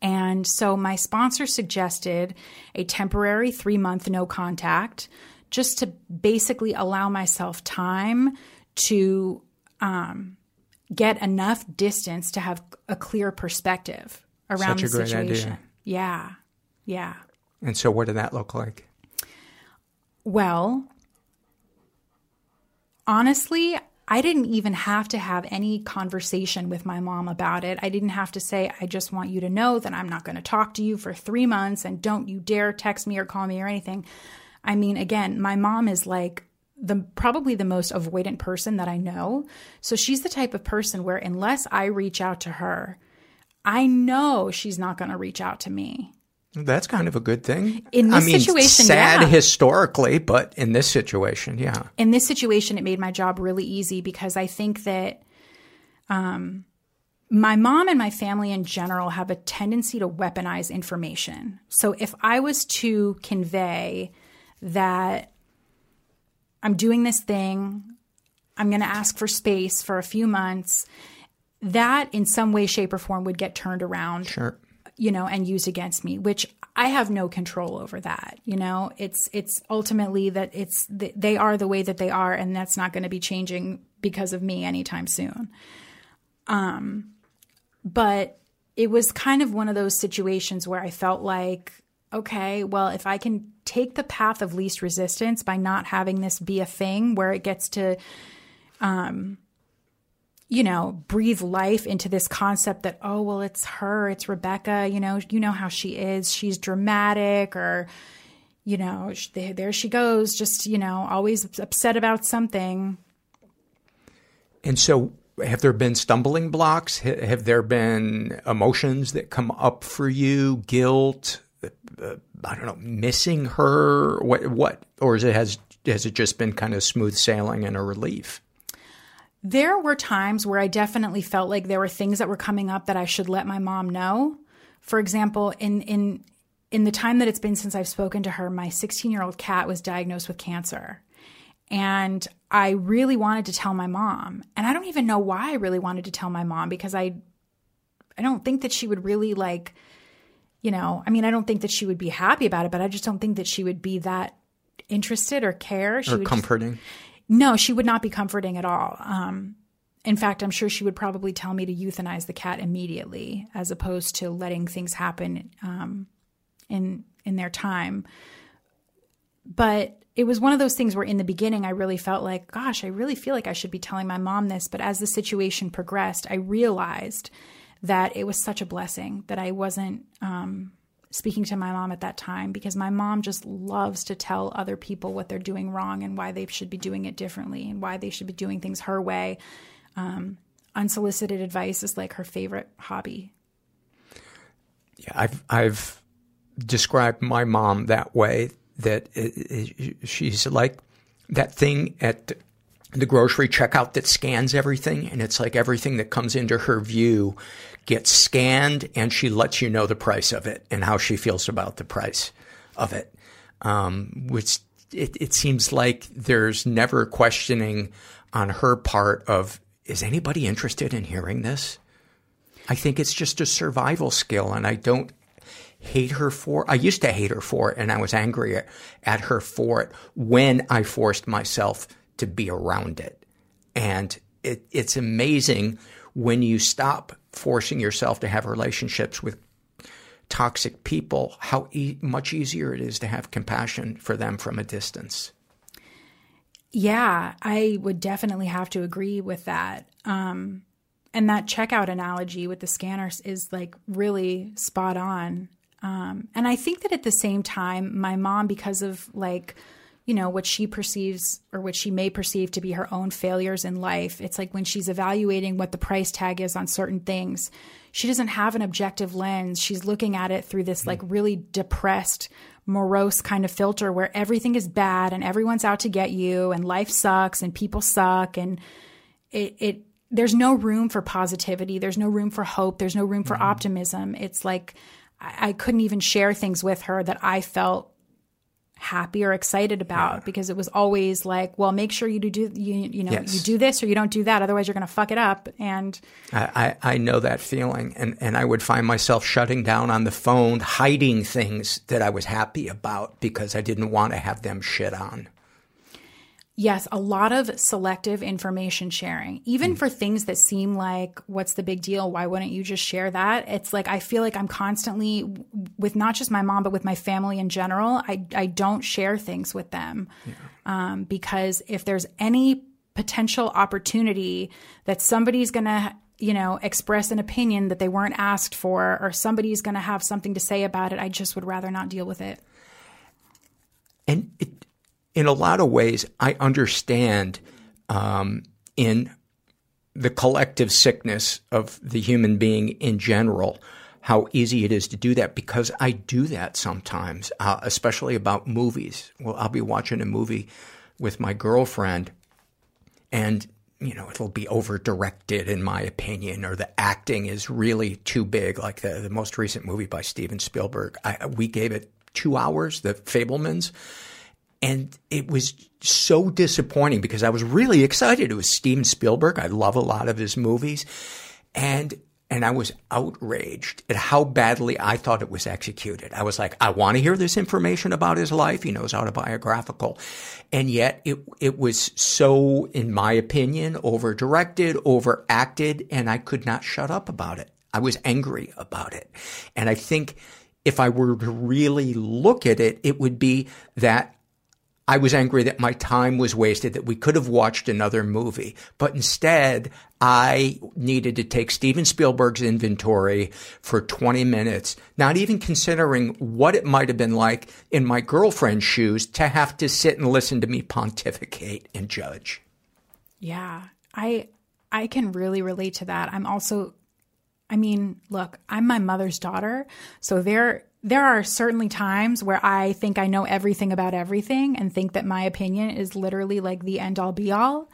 And so my sponsor suggested a temporary three-month no contact just to basically allow myself time to um, get enough distance to have a clear perspective around the situation. Such a great idea. Yeah, yeah. And so what did that look like? Well, honestly, I didn't even have to have any conversation with my mom about it. I didn't have to say, I just want you to know that I'm not going to talk to you for three months and don't you dare text me or call me or anything. I mean, again, my mom is like the probably the most avoidant person that I know. So she's the type of person where unless I reach out to her, I know she's not going to reach out to me. That's kind of a good thing. In this I mean, situation, sad yeah. historically, but in this situation, yeah. In this situation, it made my job really easy because I think that um, my mom and my family in general have a tendency to weaponize information. So if I was to convey that I'm doing this thing, I'm going to ask for space for a few months, that in some way, shape, or form would get turned around. Sure. You know, and used against me, which I have no control over that. You know, it's it's ultimately that it's they are the way that they are, and that's not going to be changing because of me anytime soon. Um, but it was kind of one of those situations where I felt like okay, well, if I can take the path of least resistance by not having this be a thing where it gets to, um, you know, breathe life into this concept that, oh, well, it's her, it's Rebecca, you know, you know how she is, she's dramatic, or, you know, there she goes, just, you know, always upset about something. And so have there been stumbling blocks? Have there been emotions that come up for you? Guilt? Uh, I don't know, missing her? What? What? Or is it, has, has it just been kind of smooth sailing and a relief? There were times where I definitely felt like there were things that were coming up that I should let my mom know. For example, in in in the time that it's been since I've spoken to her, my sixteen-year-old cat was diagnosed with cancer. And I really wanted to tell my mom. And I don't even know why I really wanted to tell my mom, because I I don't think that she would really like, you know, I mean, I don't think that she would be happy about it, but I just don't think that she would be that interested or care. She or would comforting. Just, no, she would not be comforting at all. Um, in fact, I'm sure she would probably tell me to euthanize the cat immediately, as opposed to letting things happen um, in in their time. But it was one of those things where in the beginning I really felt like, gosh, I really feel like I should be telling my mom this. But as the situation progressed, I realized that it was such a blessing that I wasn't um, speaking to my mom at that time, because my mom just loves to tell other people what they're doing wrong and why they should be doing it differently and why they should be doing things her way. Um, unsolicited advice is like her favorite hobby. Yeah, I've, I've described my mom that way, that she's like that thing at the grocery checkout that scans everything, and it's like everything that comes into her view gets scanned, and she lets you know the price of it and how she feels about the price of it, um, which it, it seems like there's never questioning on her part of, is anybody interested in hearing this? I think it's just a survival skill, and I don't hate her for, I used to hate her for it, and I was angry at, at her for it when I forced myself to be around it. And it, it's amazing when you stop forcing yourself to have relationships with toxic people, how e- much easier it is to have compassion for them from a distance. Yeah, I would definitely have to agree with that. Um, and that checkout analogy with the scanners is like really spot on. Um, and I think that at the same time, my mom, because of like, you know, what she perceives or what she may perceive to be her own failures in life, it's like when she's evaluating what the price tag is on certain things, she doesn't have an objective lens. She's looking at it through this like really depressed, morose kind of filter where everything is bad and everyone's out to get you and life sucks and people suck. And it, it, there's no room for positivity. There's no room for hope. There's no room for mm-hmm. optimism. It's like, I couldn't even share things with her that I felt happy or excited about, yeah. because it was always like, well, make sure you do, you, you know, yes. you do this or you don't do that. Otherwise you're going to fuck it up. And I, I, I know that feeling. And, and I would find myself shutting down on the phone, hiding things that I was happy about because I didn't want to have them shit on. Yes, a lot of selective information sharing, even mm. for things that seem like, what's the big deal? Why wouldn't you just share that? It's like, I feel like I'm constantly with not just my mom, but with my family in general. I, I don't share things with them yeah. um, because if there's any potential opportunity that somebody's going to, you know, express an opinion that they weren't asked for, or somebody's going to have something to say about it, I just would rather not deal with it. And it, in a lot of ways, I understand um, in the collective sickness of the human being in general how easy it is to do that, because I do that sometimes, uh, especially about movies. Well, I'll be watching a movie with my girlfriend and, you know, it'll be over-directed in my opinion, or the acting is really too big, like the, the most recent movie by Steven Spielberg. I, we gave it two hours, The Fabelmans. And it was so disappointing because I was really excited. It was Steven Spielberg. I love a lot of his movies. And and I was outraged at how badly I thought it was executed. I was like, I want to hear this information about his life. He knows autobiographical. And yet it it was so, in my opinion, over-directed, overacted, and I could not shut up about it. I was angry about it. And I think if I were to really look at it, it would be that I was angry that my time was wasted, that we could have watched another movie. But instead, I needed to take Steven Spielberg's inventory for twenty minutes, not even considering what it might have been like in my girlfriend's shoes to have to sit and listen to me pontificate and judge. Yeah, I I can really relate to that. I'm also, I mean, look, I'm my mother's daughter, so there There are certainly times where I think I know everything about everything and think that my opinion is literally like the end all be all.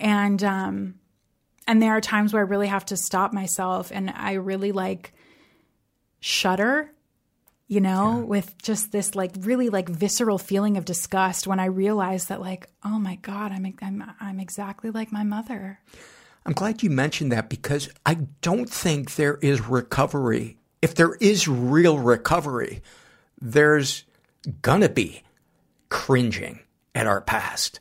And, um, and there are times where I really have to stop myself and I really like shudder, you know, yeah. with just this like really like visceral feeling of disgust when I realize that like, oh my God, I'm, I'm, I'm exactly like my mother. I'm glad you mentioned that because I don't think there is recovery. If there is real recovery, there's gonna be cringing at our past.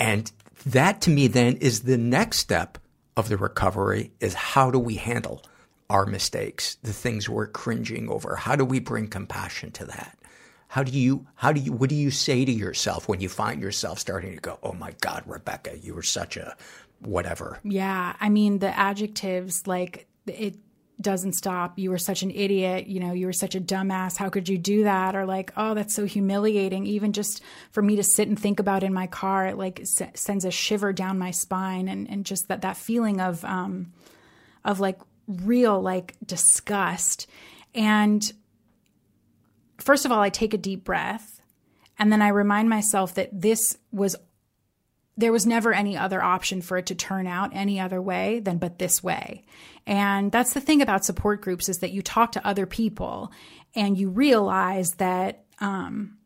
And that to me then is the next step of the recovery is how do we handle our mistakes, the things we're cringing over? How do we bring compassion to that? How do you, how do you, what do you say to yourself when you find yourself starting to go, oh my God, Rebecca, you were such a whatever. Yeah. I mean, the adjectives like it, doesn't stop. You were such an idiot. You know, you were such a dumbass. How could you do that? Or like, oh, that's so humiliating. Even just for me to sit and think about in my car, it like s- sends a shiver down my spine. And, and just that, that feeling of, um, of like real, like disgust. And first of all, I take a deep breath and then I remind myself that this was, there was never any other option for it to turn out any other way than but this way. And that's the thing about support groups is that you talk to other people and you realize that, um,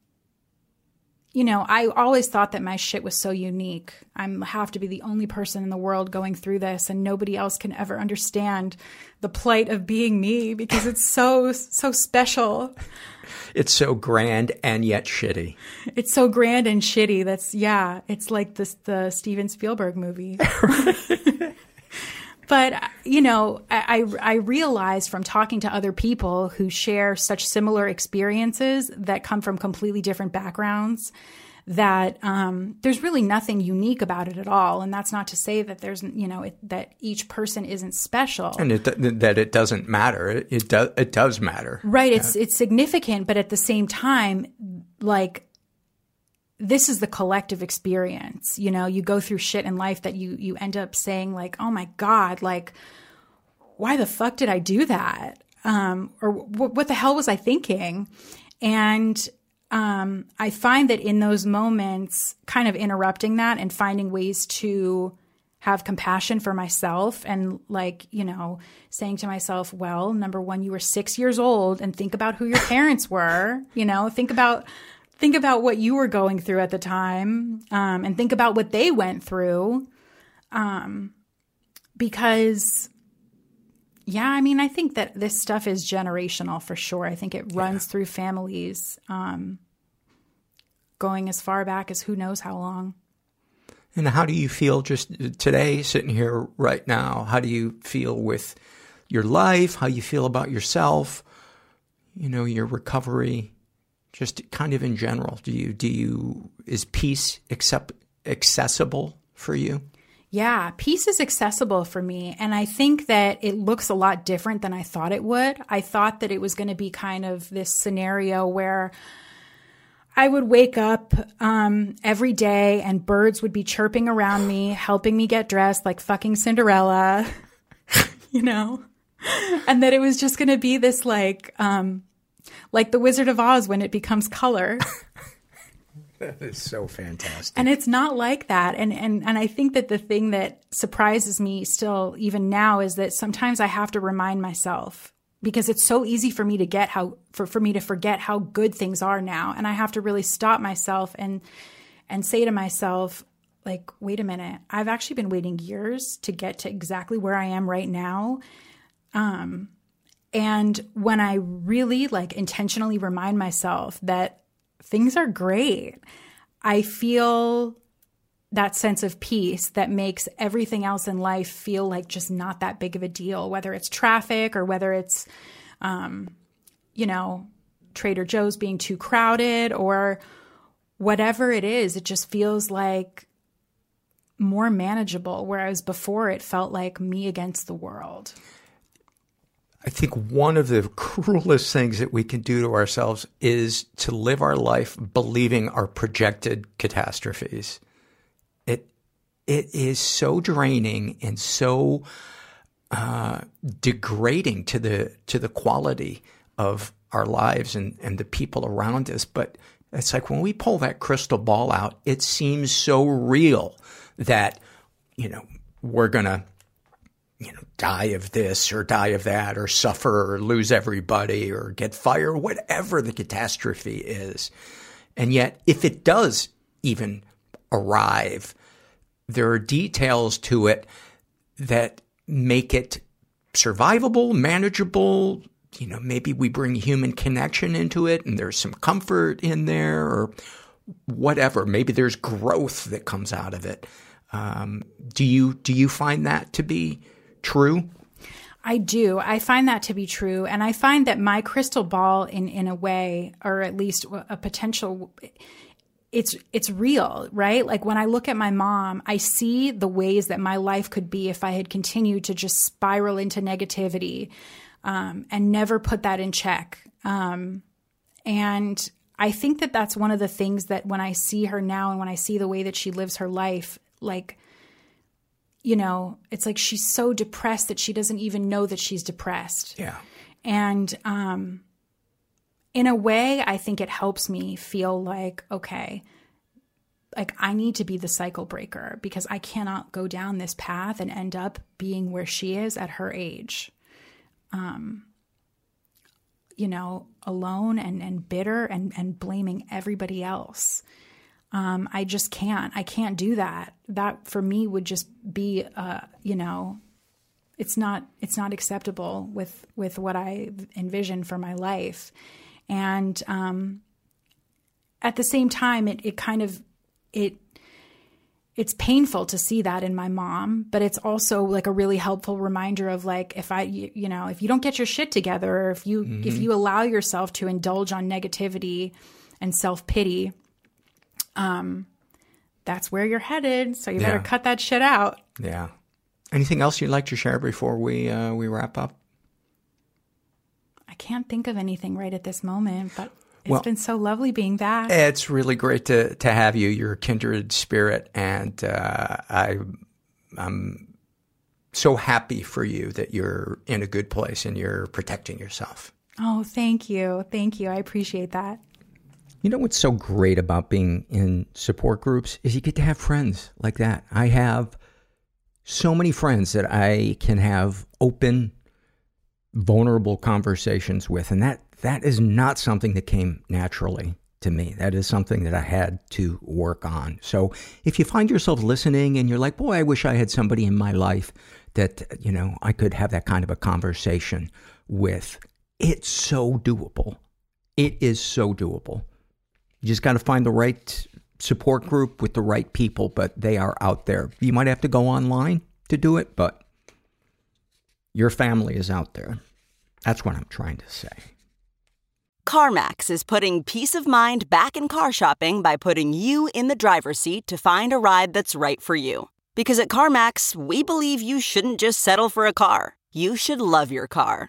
you know, I always thought that my shit was so unique. I have to be the only person in the world going through this and nobody else can ever understand the plight of being me because it's so, so special. It's so grand and yet shitty. It's so grand and shitty. That's, yeah, it's like this, the Steven Spielberg movie. But, you know, I, I realized from talking to other people who share such similar experiences that come from completely different backgrounds that um, there's really nothing unique about it at all. And that's not to say that there's, you know, it, that each person isn't special. And it, that it doesn't matter. It, it, do, it does matter. Right. It's, yeah. It's significant. But at the same time, like, this is the collective experience. You know, you go through shit in life that you, you end up saying like, oh my God, like, why the fuck did I do that? Um, or w- what the hell was I thinking? And um, I find that in those moments, kind of interrupting that and finding ways to have compassion for myself and like, you know, saying to myself, well, number one, you were six years old and think about who your parents were, you know, think about Think about what you were going through at the time, um, and think about what they went through, um, because, yeah, I mean, I think that this stuff is generational for sure. I think it runs yeah. through families, um, going as far back as who knows how long. And how do you feel just today, sitting here right now? How do you feel with your life? How you feel about yourself? You know, your recovery. Just kind of in general, do you, do you, is peace accept, accessible for you? Yeah, peace is accessible for me. And I think that it looks a lot different than I thought it would. I thought that it was going to be kind of this scenario where I would wake up um, every day and birds would be chirping around me, helping me get dressed like fucking Cinderella, you know, and that it was just going to be this like, um, like the Wizard of Oz when it becomes color. That is so fantastic. And it's not like that. And, and and I think that the thing that surprises me still even now is that sometimes I have to remind myself because it's so easy for me to get how for, for me to forget how good things are now. And I have to really stop myself and and say to myself, like, wait a minute, I've actually been waiting years to get to exactly where I am right now. Um And when I really like intentionally remind myself that things are great, I feel that sense of peace that makes everything else in life feel like just not that big of a deal, whether it's traffic or whether it's, um, you know, Trader Joe's being too crowded or whatever it is, it just feels like more manageable, whereas before it felt like me against the world. I think one of the cruelest things that we can do to ourselves is to live our life believing our projected catastrophes. It it is so draining and so uh, degrading to the to the quality of our lives and, and the people around us. But it's like when we pull that crystal ball out, it seems so real that, you know, we're going to, you know, die of this or die of that or suffer or lose everybody or get fired, whatever the catastrophe is. And yet, if it does even arrive, there are details to it that make it survivable, manageable. You know, maybe we bring human connection into it and there's some comfort in there or whatever. Maybe there's growth that comes out of it. Um, do you do you find that to be true? I do. I find that to be true. And I find that my crystal ball in, in a way, or at least a potential, it's it's real, right? Like when I look at my mom, I see the ways that my life could be if I had continued to just spiral into negativity. Um, and never put that in check. Um, and I think that that's one of the things that when I see her now and when I see the way that she lives her life, like, you know, it's like she's so depressed that she doesn't even know that she's depressed. Yeah. And um, in a way, I think it helps me feel like, okay, like I need to be the cycle breaker because I cannot go down this path and end up being where she is at her age. Um, you know, alone and, and bitter and, and blaming everybody else. Um, I just can't, I can't do that. That for me would just be, uh, you know, it's not, it's not acceptable with, with what I envision for my life. And, um, at the same time, it, it kind of, it, it's painful to see that in my mom, but it's also like a really helpful reminder of like, if I, you, you know, if you don't get your shit together, or if you, mm-hmm. if you allow yourself to indulge on negativity and self-pity, um, that's where you're headed. So you yeah. better cut that shit out. Yeah. Anything else you'd like to share before we, uh, we wrap up? I can't think of anything right at this moment, but It's well, been so lovely being back. It's really great to, to have you. You're a kindred spirit, and uh, I, I'm so happy for you that you're in a good place and you're protecting yourself. Oh, thank you. Thank you. I appreciate that. You know what's so great about being in support groups is you get to have friends like that. I have so many friends that I can have open, vulnerable conversations with, and that That is not something that came naturally to me. That is something that I had to work on. So if you find yourself listening and you're like, boy, I wish I had somebody in my life that, you know, I could have that kind of a conversation with, it's so doable. It is so doable. You just got to find the right support group with the right people, but they are out there. You might have to go online to do it, but your family is out there. That's what I'm trying to say. CarMax is putting peace of mind back in car shopping by putting you in the driver's seat to find a ride that's right for you. Because at CarMax, we believe you shouldn't just settle for a car. You should love your car.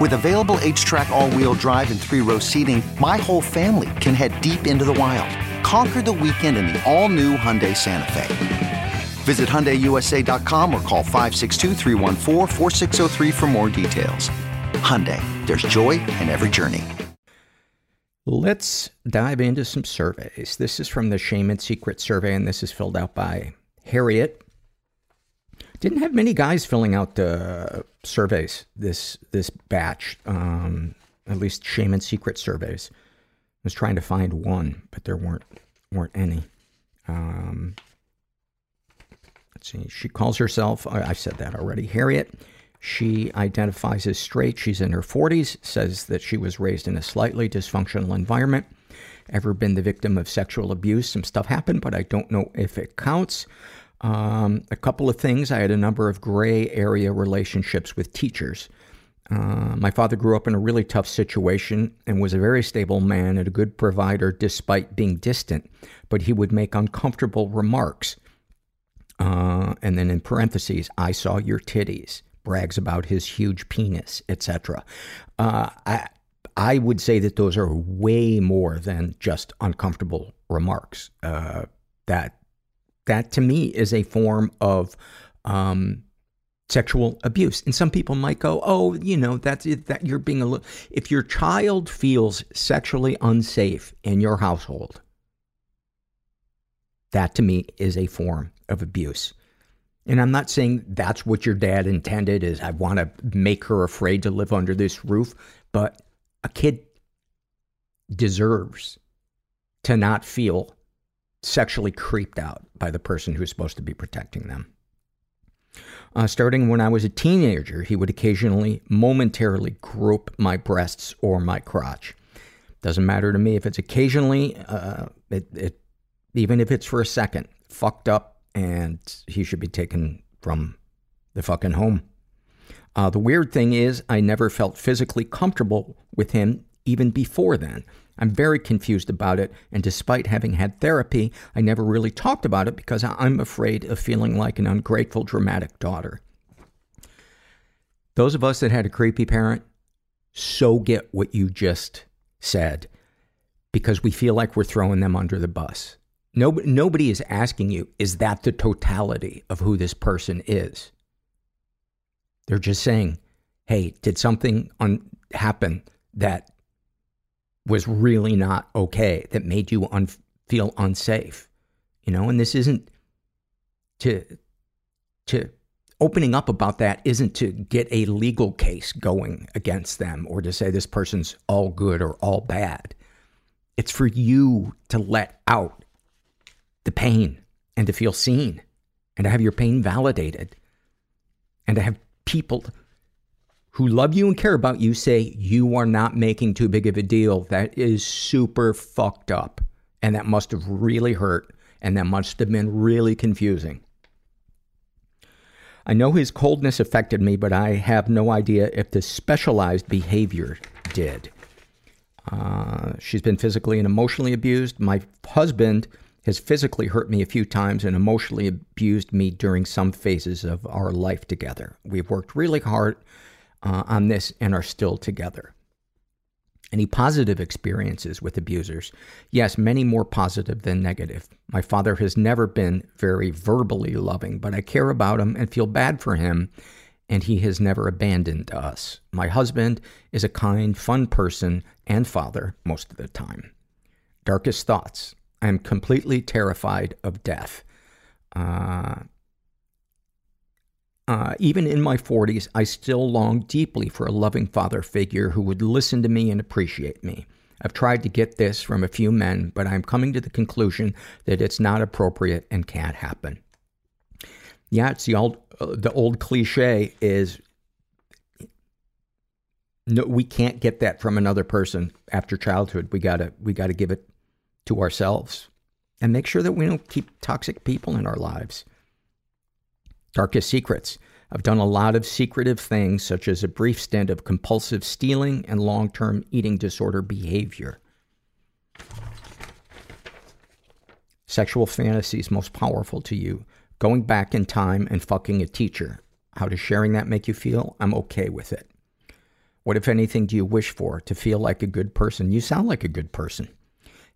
With available H-Track all-wheel drive and three-row seating, my whole family can head deep into the wild. Conquer the weekend in the all-new Hyundai Santa Fe. Visit Hyundai U S A dot com or call five six two, three one four, four six zero three for more details. Hyundai, there's joy in every journey. Let's dive into some surveys. This is from the Shame and Secret survey, and this is filled out by Harriet. Didn't have many guys filling out the surveys this this batch, um, at least Shame and Secret surveys. was trying to find one, but there weren't weren't any. Um, let's see. She calls herself, I've said that already, Harriet. She identifies as straight. She's in her forties, says that she was raised in a slightly dysfunctional environment. Ever been the victim of sexual abuse? Some stuff happened, but I don't know if it counts. Um, a couple of things. I had a number of gray area relationships with teachers. Uh, my father grew up in a really tough situation and was a very stable man and a good provider despite being distant, but he would make uncomfortable remarks. Uh, and then in parentheses, I saw your titties, brags about his huge penis, et cetera. Uh, I, I would say that those are way more than just uncomfortable remarks. Uh, that, that to me is a form of, um, sexual abuse. And some people might go, oh, you know, that's it, that you're being a little, if your child feels sexually unsafe in your household, that to me is a form of abuse. And I'm not saying that's what your dad intended, is I want to make her afraid to live under this roof, but a kid deserves to not feel sexually creeped out by the person who's supposed to be protecting them. Uh, starting when I was a teenager, he would occasionally momentarily grope my breasts or my crotch. Doesn't matter to me if it's occasionally, uh, it, it, even if it's for a second. Fucked up, and he should be taken from the fucking home. Uh, the weird thing is, I never felt physically comfortable with him even before then. I'm very confused about it, and despite having had therapy, I never really talked about it because I'm afraid of feeling like an ungrateful, dramatic daughter. Those of us that had a creepy parent so get what you just said because we feel like we're throwing them under the bus. Nobody, nobody is asking you, is that the totality of who this person is? They're just saying, hey, did something un- happen that was really not okay, that made you un- feel unsafe, you know? And this isn't to, to opening up about that isn't to get a legal case going against them or to say this person's all good or all bad. It's for you to let out the pain and to feel seen and to have your pain validated and to have people who love you and care about you say, you are not making too big of a deal. That is super fucked up. And that must have really hurt. And that must have been really confusing. I know his coldness affected me, but I have no idea if this specialized behavior did. Uh, she's been physically and emotionally abused. My husband has physically hurt me a few times and emotionally abused me during some phases of our life together. We've worked really hard Uh, on this and are still together. Any positive experiences with abusers? Yes, many more positive than negative. My father has never been very verbally loving, but I care about him and feel bad for him, and he has never abandoned us. My husband is a kind, fun person and father most of the time. Darkest thoughts. I am completely terrified of death. Uh... Uh, even in my forties, I still long deeply for a loving father figure who would listen to me and appreciate me. I've tried to get this from a few men, but I'm coming to the conclusion that it's not appropriate and can't happen. Yeah, it's the old, uh, the old cliche is, no, we can't get that from another person after childhood. We gotta, we gotta give it to ourselves and make sure that we don't keep toxic people in our lives. Darkest secrets. I've done a lot of secretive things, such as a brief stint of compulsive stealing and long-term eating disorder behavior. Sexual fantasies most powerful to you. Going back in time and fucking a teacher. How does sharing that make you feel? I'm okay with it. What, if anything, do you wish for? To feel like a good person? You sound like a good person.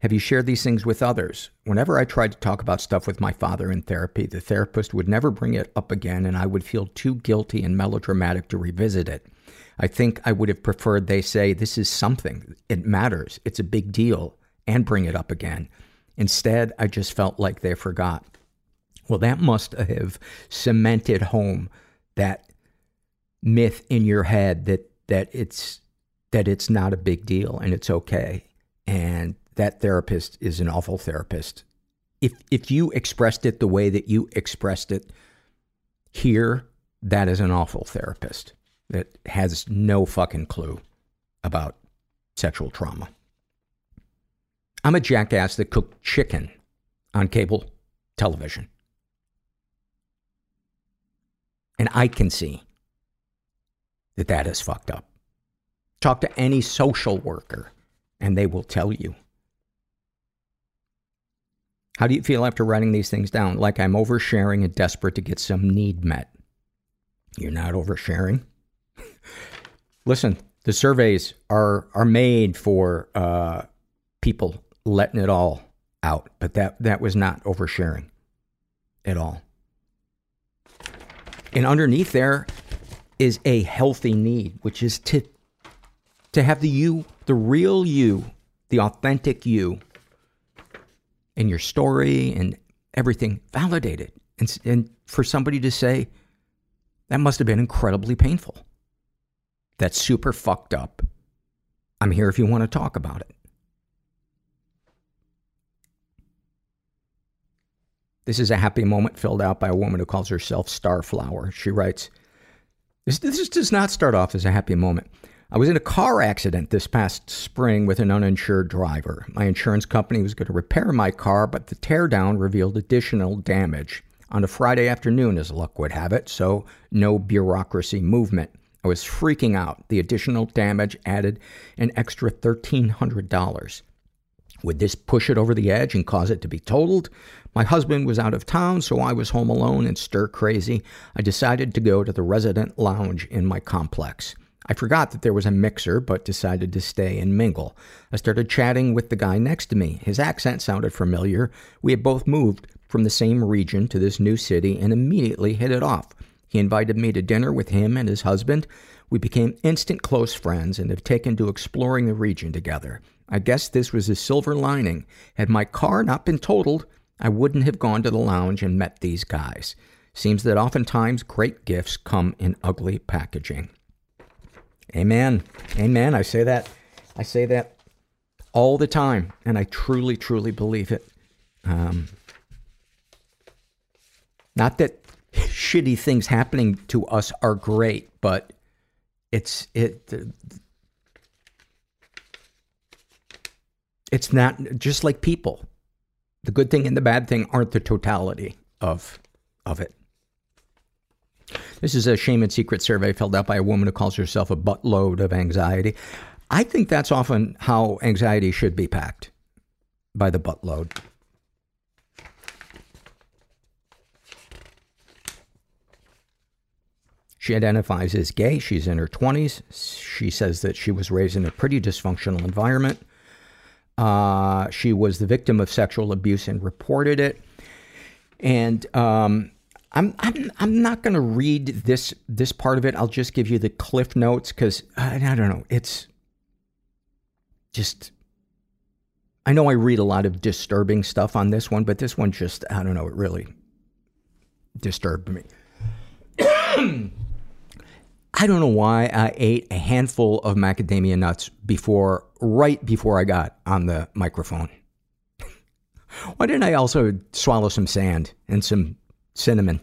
Have you shared these things with others? Whenever I tried to talk about stuff with my father in therapy, the therapist would never bring it up again, and I would feel too guilty and melodramatic to revisit it. I think I would have preferred they say, this is something, it matters, it's a big deal, and bring it up again. Instead, I just felt like they forgot. Well, that must have cemented home that myth in your head that, that it's, that it's not a big deal and it's okay. And that therapist is an awful therapist. If, if you expressed it the way that you expressed it here, that is an awful therapist that has no fucking clue about sexual trauma. I'm a jackass that cooked chicken on cable television. And I can see that that is fucked up. Talk to any social worker and they will tell you. How do you feel after writing these things down? Like I'm oversharing and desperate to get some need met. You're not oversharing. Listen, the surveys are, are made for uh, people letting it all out, but that, that was not oversharing at all. And underneath there is a healthy need, which is to, to have the you, the real you, the authentic you, and your story and everything validated. And, and for somebody to say, that must have been incredibly painful. That's super fucked up. I'm here if you want to talk about it. This is a happy moment filled out by a woman who calls herself Starflower. She writes, this, this does not start off as a happy moment. I was in a car accident this past spring with an uninsured driver. My insurance company was going to repair my car, but the teardown revealed additional damage. On a Friday afternoon, as luck would have it, so no bureaucracy movement. I was freaking out. The additional damage added an extra thirteen hundred dollars. Would this push it over the edge and cause it to be totaled? My husband was out of town, so I was home alone and stir crazy. I decided to go to the resident lounge in my complex. I forgot that there was a mixer, but decided to stay and mingle. I started chatting with the guy next to me. His accent sounded familiar. We had both moved from the same region to this new city and immediately hit it off. He invited me to dinner with him and his husband. We became instant close friends and have taken to exploring the region together. I guess this was a silver lining. Had my car not been totaled, I wouldn't have gone to the lounge and met these guys. Seems that oftentimes great gifts come in ugly packaging. Amen. Amen. I say that. I say that all the time, and I truly, truly believe it. Um, not that shitty things happening to us are great, but it's it it's not just like people. The good thing and the bad thing aren't the totality of of it. This is a shame and secret survey filled out by a woman who calls herself a buttload of anxiety. I think that's often how anxiety should be packed, by the buttload. She identifies as gay. She's in her twenties. She says that she was raised in a pretty dysfunctional environment. Uh, she was the victim of sexual abuse and reported it. And um, I'm I'm I'm not going to read this this part of it. I'll just give you the cliff notes because I, I don't know. It's just, I know I read a lot of disturbing stuff on this one, but this one just, I don't know. It really disturbed me. I don't know why I ate a handful of macadamia nuts before, right before I got on the microphone. Why didn't I also swallow some sand and some cinnamon?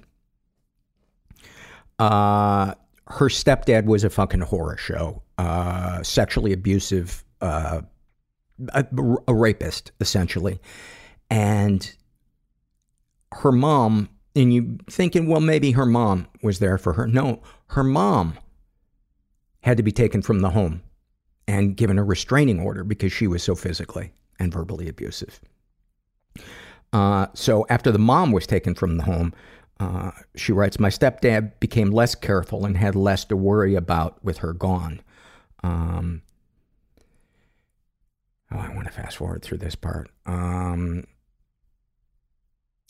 Uh, her stepdad was a fucking horror show. Uh, sexually abusive, uh, a, a rapist, essentially. And her mom... And you thinking, well, maybe her mom was there for her. No, her mom had to be taken from the home and given a restraining order because she was so physically and verbally abusive. Uh, so after the mom was taken from the home, uh, she writes, my stepdad became less careful and had less to worry about with her gone. Um, oh, I want to fast forward through this part. Um...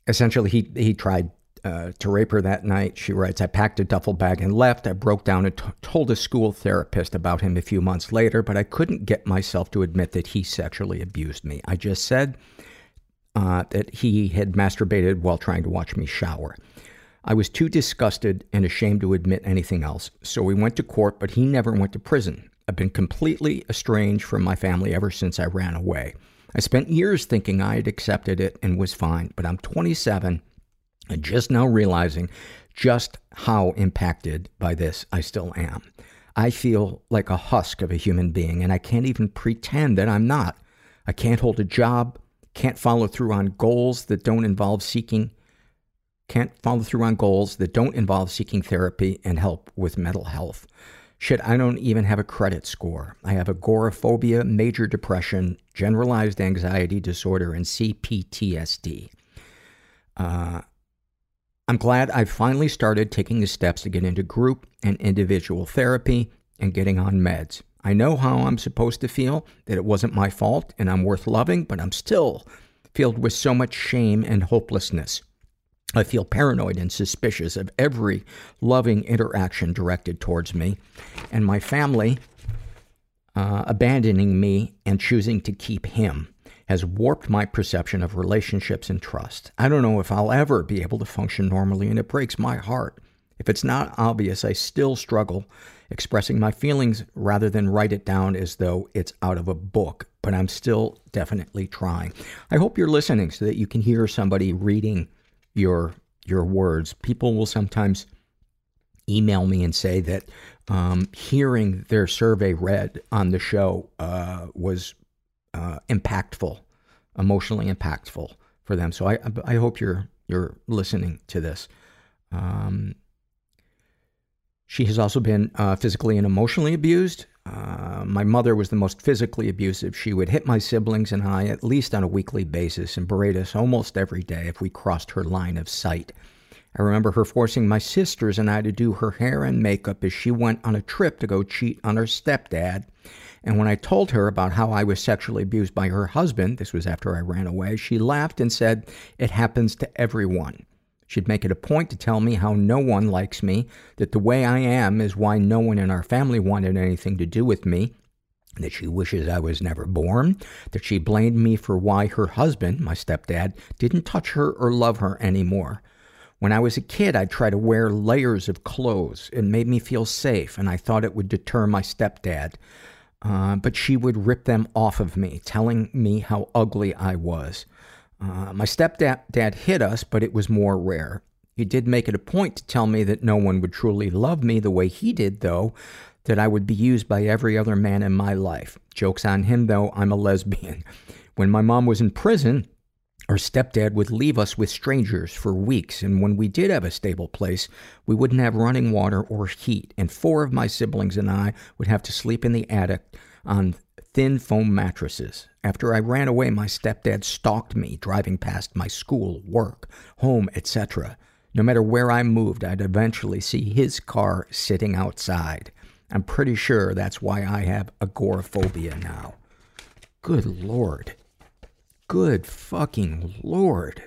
Essentially, he he tried uh, to rape her that night. She writes, I packed a duffel bag and left. I broke down and t- told a school therapist about him a few months later, but I couldn't get myself to admit that he sexually abused me. I just said uh, that he had masturbated while trying to watch me shower. I was too disgusted and ashamed to admit anything else, so we went to court, but he never went to prison. I've been completely estranged from my family ever since I ran away. I spent years thinking I had accepted it and was fine, but I'm twenty-seven and just now realizing just how impacted by this I still am. I feel like a husk of a human being, and I can't even pretend that I'm not. I can't hold a job, can't follow through on goals that don't involve seeking can't follow through on goals that don't involve seeking therapy and help with mental health. Shit, I don't even have a credit score. I have agoraphobia, major depression, generalized anxiety disorder, and C P T S D. Uh, I'm glad I finally started taking the steps to get into group and individual therapy and getting on meds. I know how I'm supposed to feel, that it wasn't my fault and I'm worth loving, but I'm still filled with so much shame and hopelessness. I feel paranoid and suspicious of every loving interaction directed towards me, and my family uh, abandoning me and choosing to keep him has warped my perception of relationships and trust. I don't know if I'll ever be able to function normally, and it breaks my heart. If it's not obvious, I still struggle expressing my feelings rather than write it down as though it's out of a book, but I'm still definitely trying. I hope you're listening so that you can hear somebody reading your your words. People will sometimes email me and say that um, hearing their survey read on the show uh, was uh, impactful, emotionally impactful for them. So I I hope you're you're listening to this. Um, she has also been uh, physically and emotionally abused. Uh, my mother was the most physically abusive. She would hit my siblings and I at least on a weekly basis and berate us almost every day if we crossed her line of sight. I remember her forcing my sisters and I to do her hair and makeup as she went on a trip to go cheat on her stepdad. And when I told her about how I was sexually abused by her husband, this was after I ran away, she laughed and said, "It happens to everyone." She'd make it a point to tell me how no one likes me, that the way I am is why no one in our family wanted anything to do with me, that she wishes I was never born, that she blamed me for why her husband, my stepdad, didn't touch her or love her anymore. When I was a kid, I'd try to wear layers of clothes. It made me feel safe, and I thought it would deter my stepdad. Uh, but she would rip them off of me, telling me how ugly I was. Uh, my stepdad dad hit us, but it was more rare. He did make it a point to tell me that no one would truly love me the way he did, though, that I would be used by every other man in my life. Joke's on him, though, I'm a lesbian. When my mom was in prison, our stepdad would leave us with strangers for weeks, and when we did have a stable place, we wouldn't have running water or heat, and four of my siblings and I would have to sleep in the attic on thin foam mattresses. After I ran away, my stepdad stalked me, driving past my school, work, home, et cetera. No matter where I moved, I'd eventually see his car sitting outside. I'm pretty sure that's why I have agoraphobia now. Good Lord. Good fucking Lord.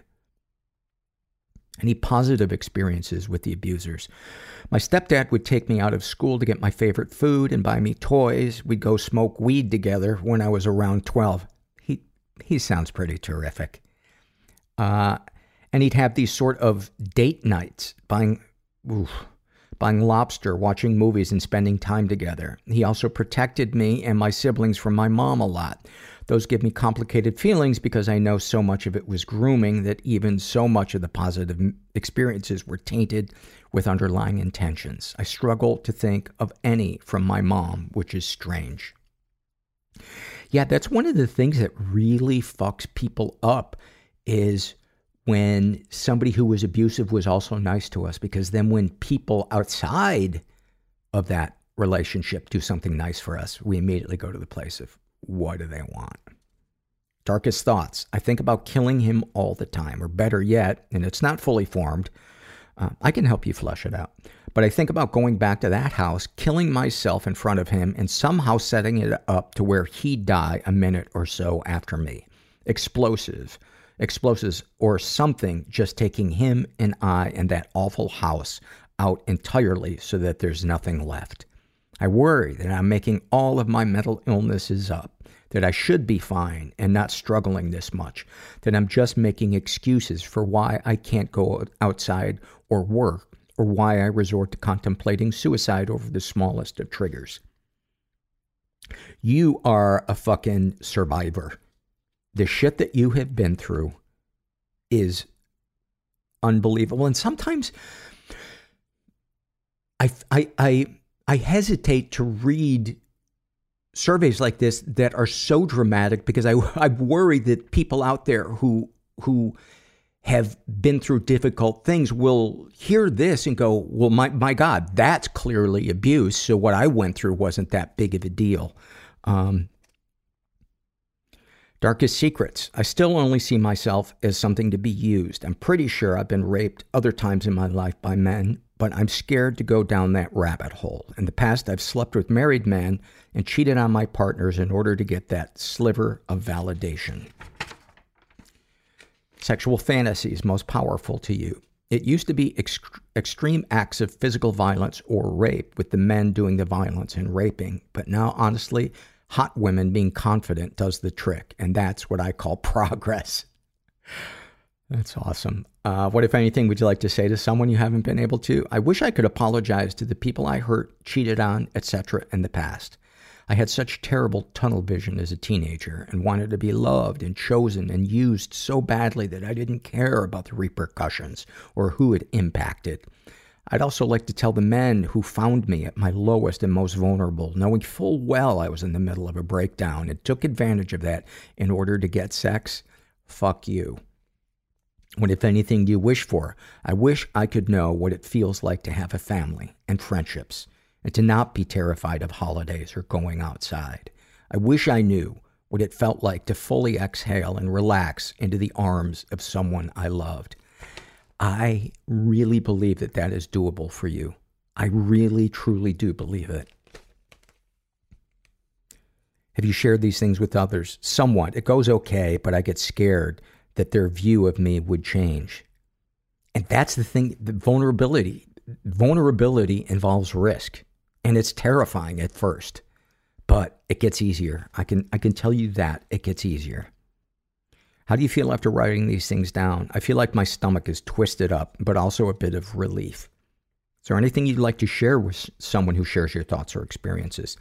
Any positive experiences with the abusers? My stepdad would take me out of school to get my favorite food and buy me toys. We'd go smoke weed together when I was around twelve. He he sounds pretty terrific. Uh, and he'd have these sort of date nights, buying, oof, buying lobster, watching movies, and spending time together. He also protected me and my siblings from my mom a lot. Those give me complicated feelings because I know so much of it was grooming that even so much of the positive experiences were tainted with underlying intentions. I struggle to think of any from my mom, which is strange. Yeah, that's one of the things that really fucks people up is when somebody who was abusive was also nice to us, because then when people outside of that relationship do something nice for us, we immediately go to the place of, what do they want? Darkest thoughts. I think about killing him all the time, or better yet, and it's not fully formed. Uh, I can help you flesh it out. But I think about going back to that house, killing myself in front of him, and somehow setting it up to where he'd die a minute or so after me. Explosive. Explosives or something, just taking him and I and that awful house out entirely so that there's nothing left. I worry that I'm making all of my mental illnesses up, that I should be fine and not struggling this much, that I'm just making excuses for why I can't go outside or work, or why I resort to contemplating suicide over the smallest of triggers. You are a fucking survivor. The shit that you have been through is unbelievable. And sometimes I, I, I, I hesitate to read surveys like this that are so dramatic, because I, I'm worried that people out there who, who have been through difficult things will hear this and go, well, my, my God, that's clearly abuse. So what I went through wasn't that big of a deal. Um, Darkest secrets. I still only see myself as something to be used. I'm pretty sure I've been raped other times in my life by men, but I'm scared to go down that rabbit hole. In the past, I've slept with married men and cheated on my partners in order to get that sliver of validation. Sexual fantasies most powerful to you. It used to be ex- extreme acts of physical violence or rape, with the men doing the violence and raping. But now, honestly, hot women being confident does the trick, and that's what I call progress. That's awesome. Uh, what, if anything, would you like to say to someone you haven't been able to? I wish I could apologize to the people I hurt, cheated on, et cetera in the past. I had such terrible tunnel vision as a teenager and wanted to be loved and chosen and used so badly that I didn't care about the repercussions or who it impacted. I'd also like to tell the men who found me at my lowest and most vulnerable, knowing full well I was in the middle of a breakdown and took advantage of that in order to get sex, fuck you. What, if anything, do you wish for? I wish I could know what it feels like to have a family and friendships and to not be terrified of holidays or going outside. I wish I knew what it felt like to fully exhale and relax into the arms of someone I loved. I really believe that that is doable for you. I really, truly do believe it. Have you shared these things with others? Somewhat. It goes okay, but I get scared that their view of me would change. And that's the thing, the vulnerability. Vulnerability involves risk, and it's terrifying at first, but it gets easier. I can, I can tell you that it gets easier. How do you feel after writing these things down? I feel like my stomach is twisted up, but also a bit of relief. Is there anything you'd like to share with someone who shares your thoughts or experiences?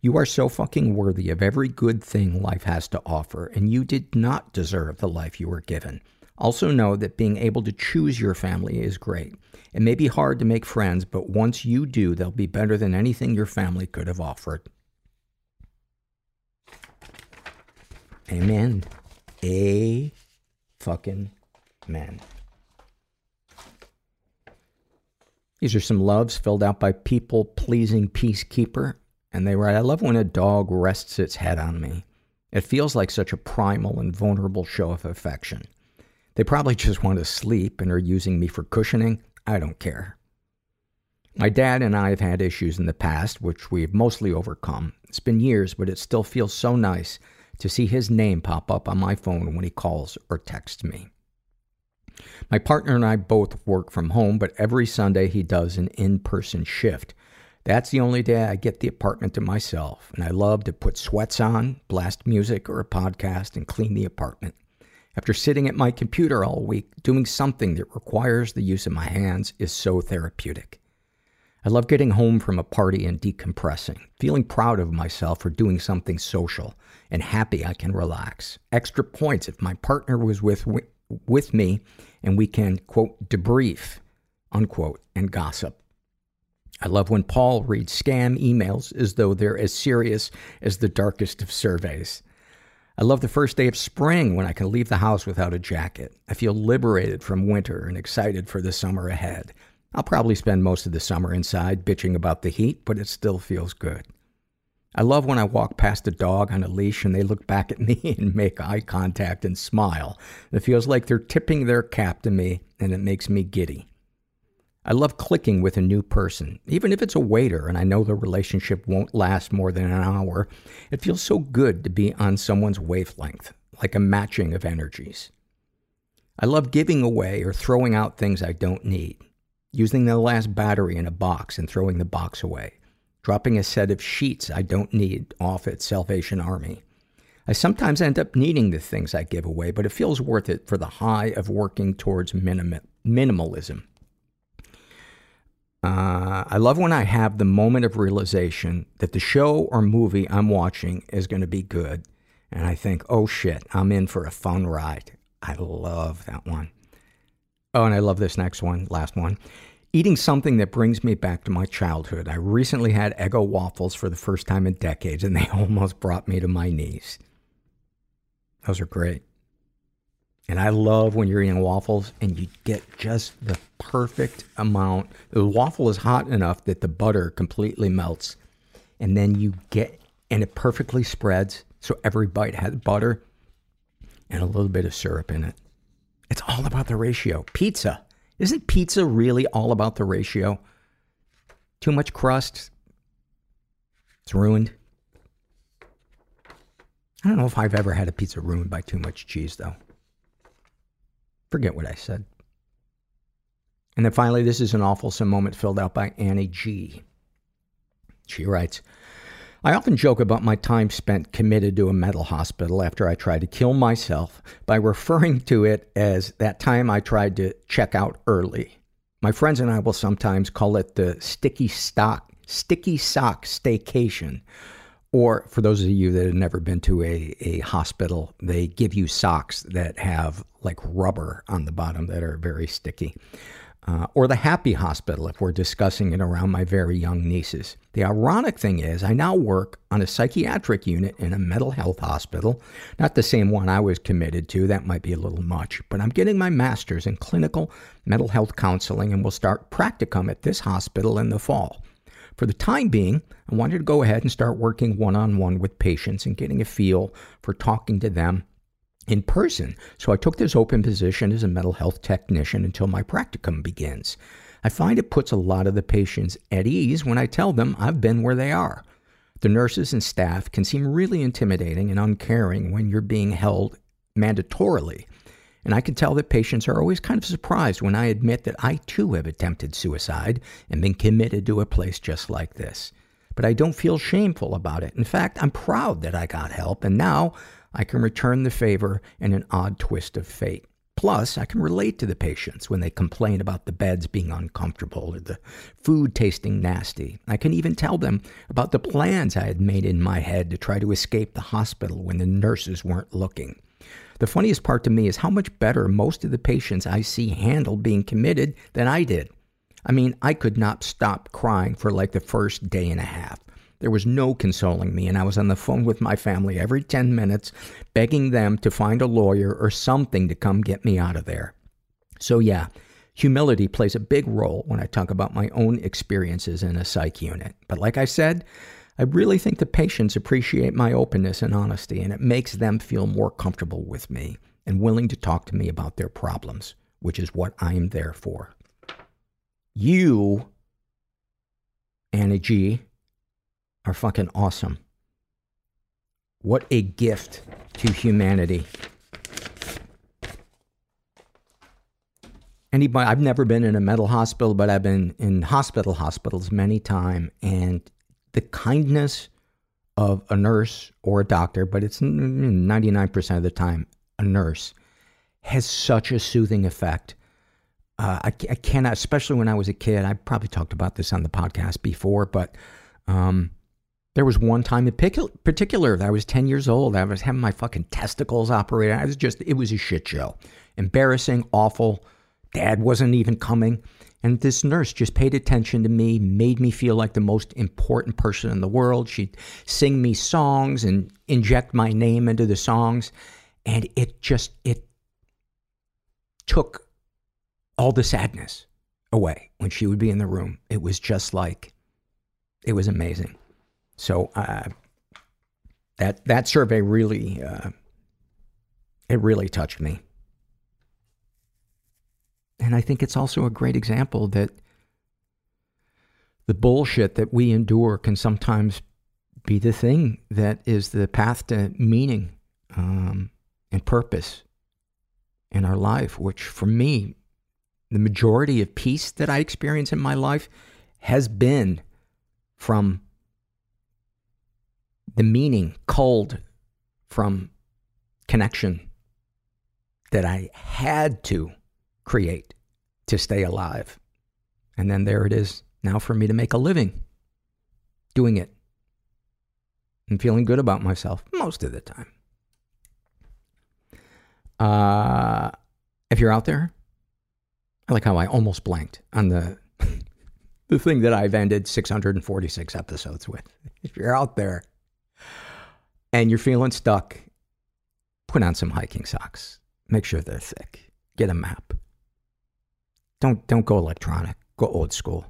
You are so fucking worthy of every good thing life has to offer, and you did not deserve the life you were given. Also know that being able to choose your family is great. It may be hard to make friends, but once you do, they'll be better than anything your family could have offered. Amen. A fucking man. These are some loves filled out by people-pleasing peacekeeper. And they write, I love when a dog rests its head on me. It feels like such a primal and vulnerable show of affection. They probably just want to sleep and are using me for cushioning. I don't care. My dad and I have had issues in the past, which we've mostly overcome. It's been years, but it still feels so nice to see his name pop up on my phone when he calls or texts me. My partner and I both work from home, but every Sunday he does an in-person shift. That's the only day I get the apartment to myself, and I love to put sweats on, blast music or a podcast, and clean the apartment. After sitting at my computer all week, doing something that requires the use of my hands is so therapeutic. I love getting home from a party and decompressing, feeling proud of myself for doing something social, and happy I can relax. Extra points if my partner was with with me and we can, quote, debrief, unquote, and gossip. I love when Paul reads scam emails as though they're as serious as the darkest of surveys. I love the first day of spring when I can leave the house without a jacket. I feel liberated from winter and excited for the summer ahead. I'll probably spend most of the summer inside bitching about the heat, but it still feels good. I love when I walk past a dog on a leash and they look back at me and make eye contact and smile. It feels like they're tipping their cap to me, and it makes me giddy. I love clicking with a new person. Even if it's a waiter and I know the relationship won't last more than an hour, it feels so good to be on someone's wavelength, like a matching of energies. I love giving away or throwing out things I don't need. Using the last battery in a box and throwing the box away. Dropping a set of sheets I don't need off at Salvation Army. I sometimes end up needing the things I give away, but it feels worth it for the high of working towards minim- minimalism. Uh, I love when I have the moment of realization that the show or movie I'm watching is going to be good. And I think, oh shit, I'm in for a fun ride. I love that one. Oh, and I love this next one, last one. Eating something that brings me back to my childhood. I recently had Eggo waffles for the first time in decades, and they almost brought me to my knees. Those are great. And I love when you're eating waffles and you get just the perfect amount. The waffle is hot enough that the butter completely melts. And then you get, and it perfectly spreads. So every bite has butter and a little bit of syrup in it. It's all about the ratio. Pizza. Isn't pizza really all about the ratio? Too much crust. It's ruined. I don't know if I've ever had a pizza ruined by too much cheese, though. Forget what I said. And then finally, this is an awful moment filled out by Annie G. She writes, I often joke about my time spent committed to a mental hospital after I tried to kill myself by referring to it as that time I tried to check out early. My friends and I will sometimes call it the sticky stock, sticky sock staycation. Or for those of you that have never been to a, a hospital, they give you socks that have like rubber on the bottom that are very sticky. Uh, or the happy hospital if we're discussing it around my very young nieces. The ironic thing is I now work on a psychiatric unit in a mental health hospital, not the same one I was committed to, that might be a little much, but I'm getting my master's in clinical mental health counseling and will start practicum at this hospital in the fall. For the time being, I wanted to go ahead and start working one-on-one with patients and getting a feel for talking to them in person. So I took this open position as a mental health technician until my practicum begins. I find it puts a lot of the patients at ease when I tell them I've been where they are. The nurses and staff can seem really intimidating and uncaring when you're being held mandatorily. And I can tell that patients are always kind of surprised when I admit that I too have attempted suicide and been committed to a place just like this. But I don't feel shameful about it. In fact, I'm proud that I got help, and now I can return the favor in an odd twist of fate. Plus, I can relate to the patients when they complain about the beds being uncomfortable or the food tasting nasty. I can even tell them about the plans I had made in my head to try to escape the hospital when the nurses weren't looking. The funniest part to me is how much better most of the patients I see handle being committed than I did. I mean, I could not stop crying for like the first day and a half. There was no consoling me, and I was on the phone with my family every ten minutes, begging them to find a lawyer or something to come get me out of there. So yeah, humility plays a big role when I talk about my own experiences in a psych unit. But like I said, I really think the patients appreciate my openness and honesty, and it makes them feel more comfortable with me and willing to talk to me about their problems, which is what I'm there for. You, Anna G., are fucking awesome. What a gift to humanity. Anybody, I've never been in a mental hospital, but I've been in hospital hospitals many times, and the kindness of a nurse or a doctor, but it's ninety-nine percent of the time a nurse, has such a soothing effect. Uh, I, I cannot, especially when I was a kid, I probably talked about this on the podcast before, but um, there was one time in pic- particular that I was ten years old. I was having my fucking testicles operated. I was just, it was a shit show. Embarrassing, awful. Dad wasn't even coming. And this nurse just paid attention to me, made me feel like the most important person in the world. She'd sing me songs and inject my name into the songs. And it just, it took all the sadness away when she would be in the room. It was just like, it was amazing. So uh, that that survey really, uh, it really touched me. And I think it's also a great example that the bullshit that we endure can sometimes be the thing that is the path to meaning um, and purpose in our life, which for me, the majority of peace that I experience in my life has been from the meaning culled from connection that I had to create to stay alive. And then there it is now for me to make a living doing it and feeling good about myself most of the time. Uh, if you're out there, I like how I almost blanked on the the thing that I've ended six hundred forty-six episodes with. If you're out there and you're feeling stuck, put on some hiking socks. Make sure they're thick. Get a map. Don't don't go electronic. Go old school.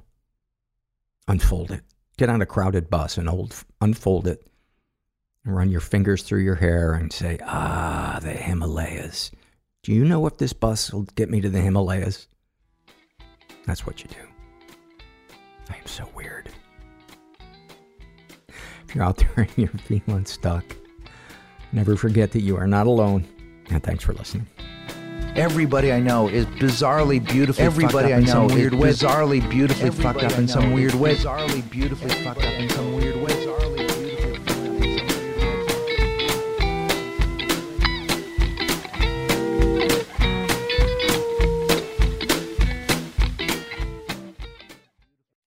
Unfold it. Get on a crowded bus and old, unfold it. And run your fingers through your hair and say, ah, the Himalayas. Do you know if this bus will get me to the Himalayas? That's what you do. I am so weird. If you're out there and you're feeling stuck, never forget that you are not alone. And thanks for listening. Everybody I know is bizarrely beautifully Everybody I know is bizarrely beautifully fucked up in some weird way. Bizarrely beautifully fucked up in some weird way.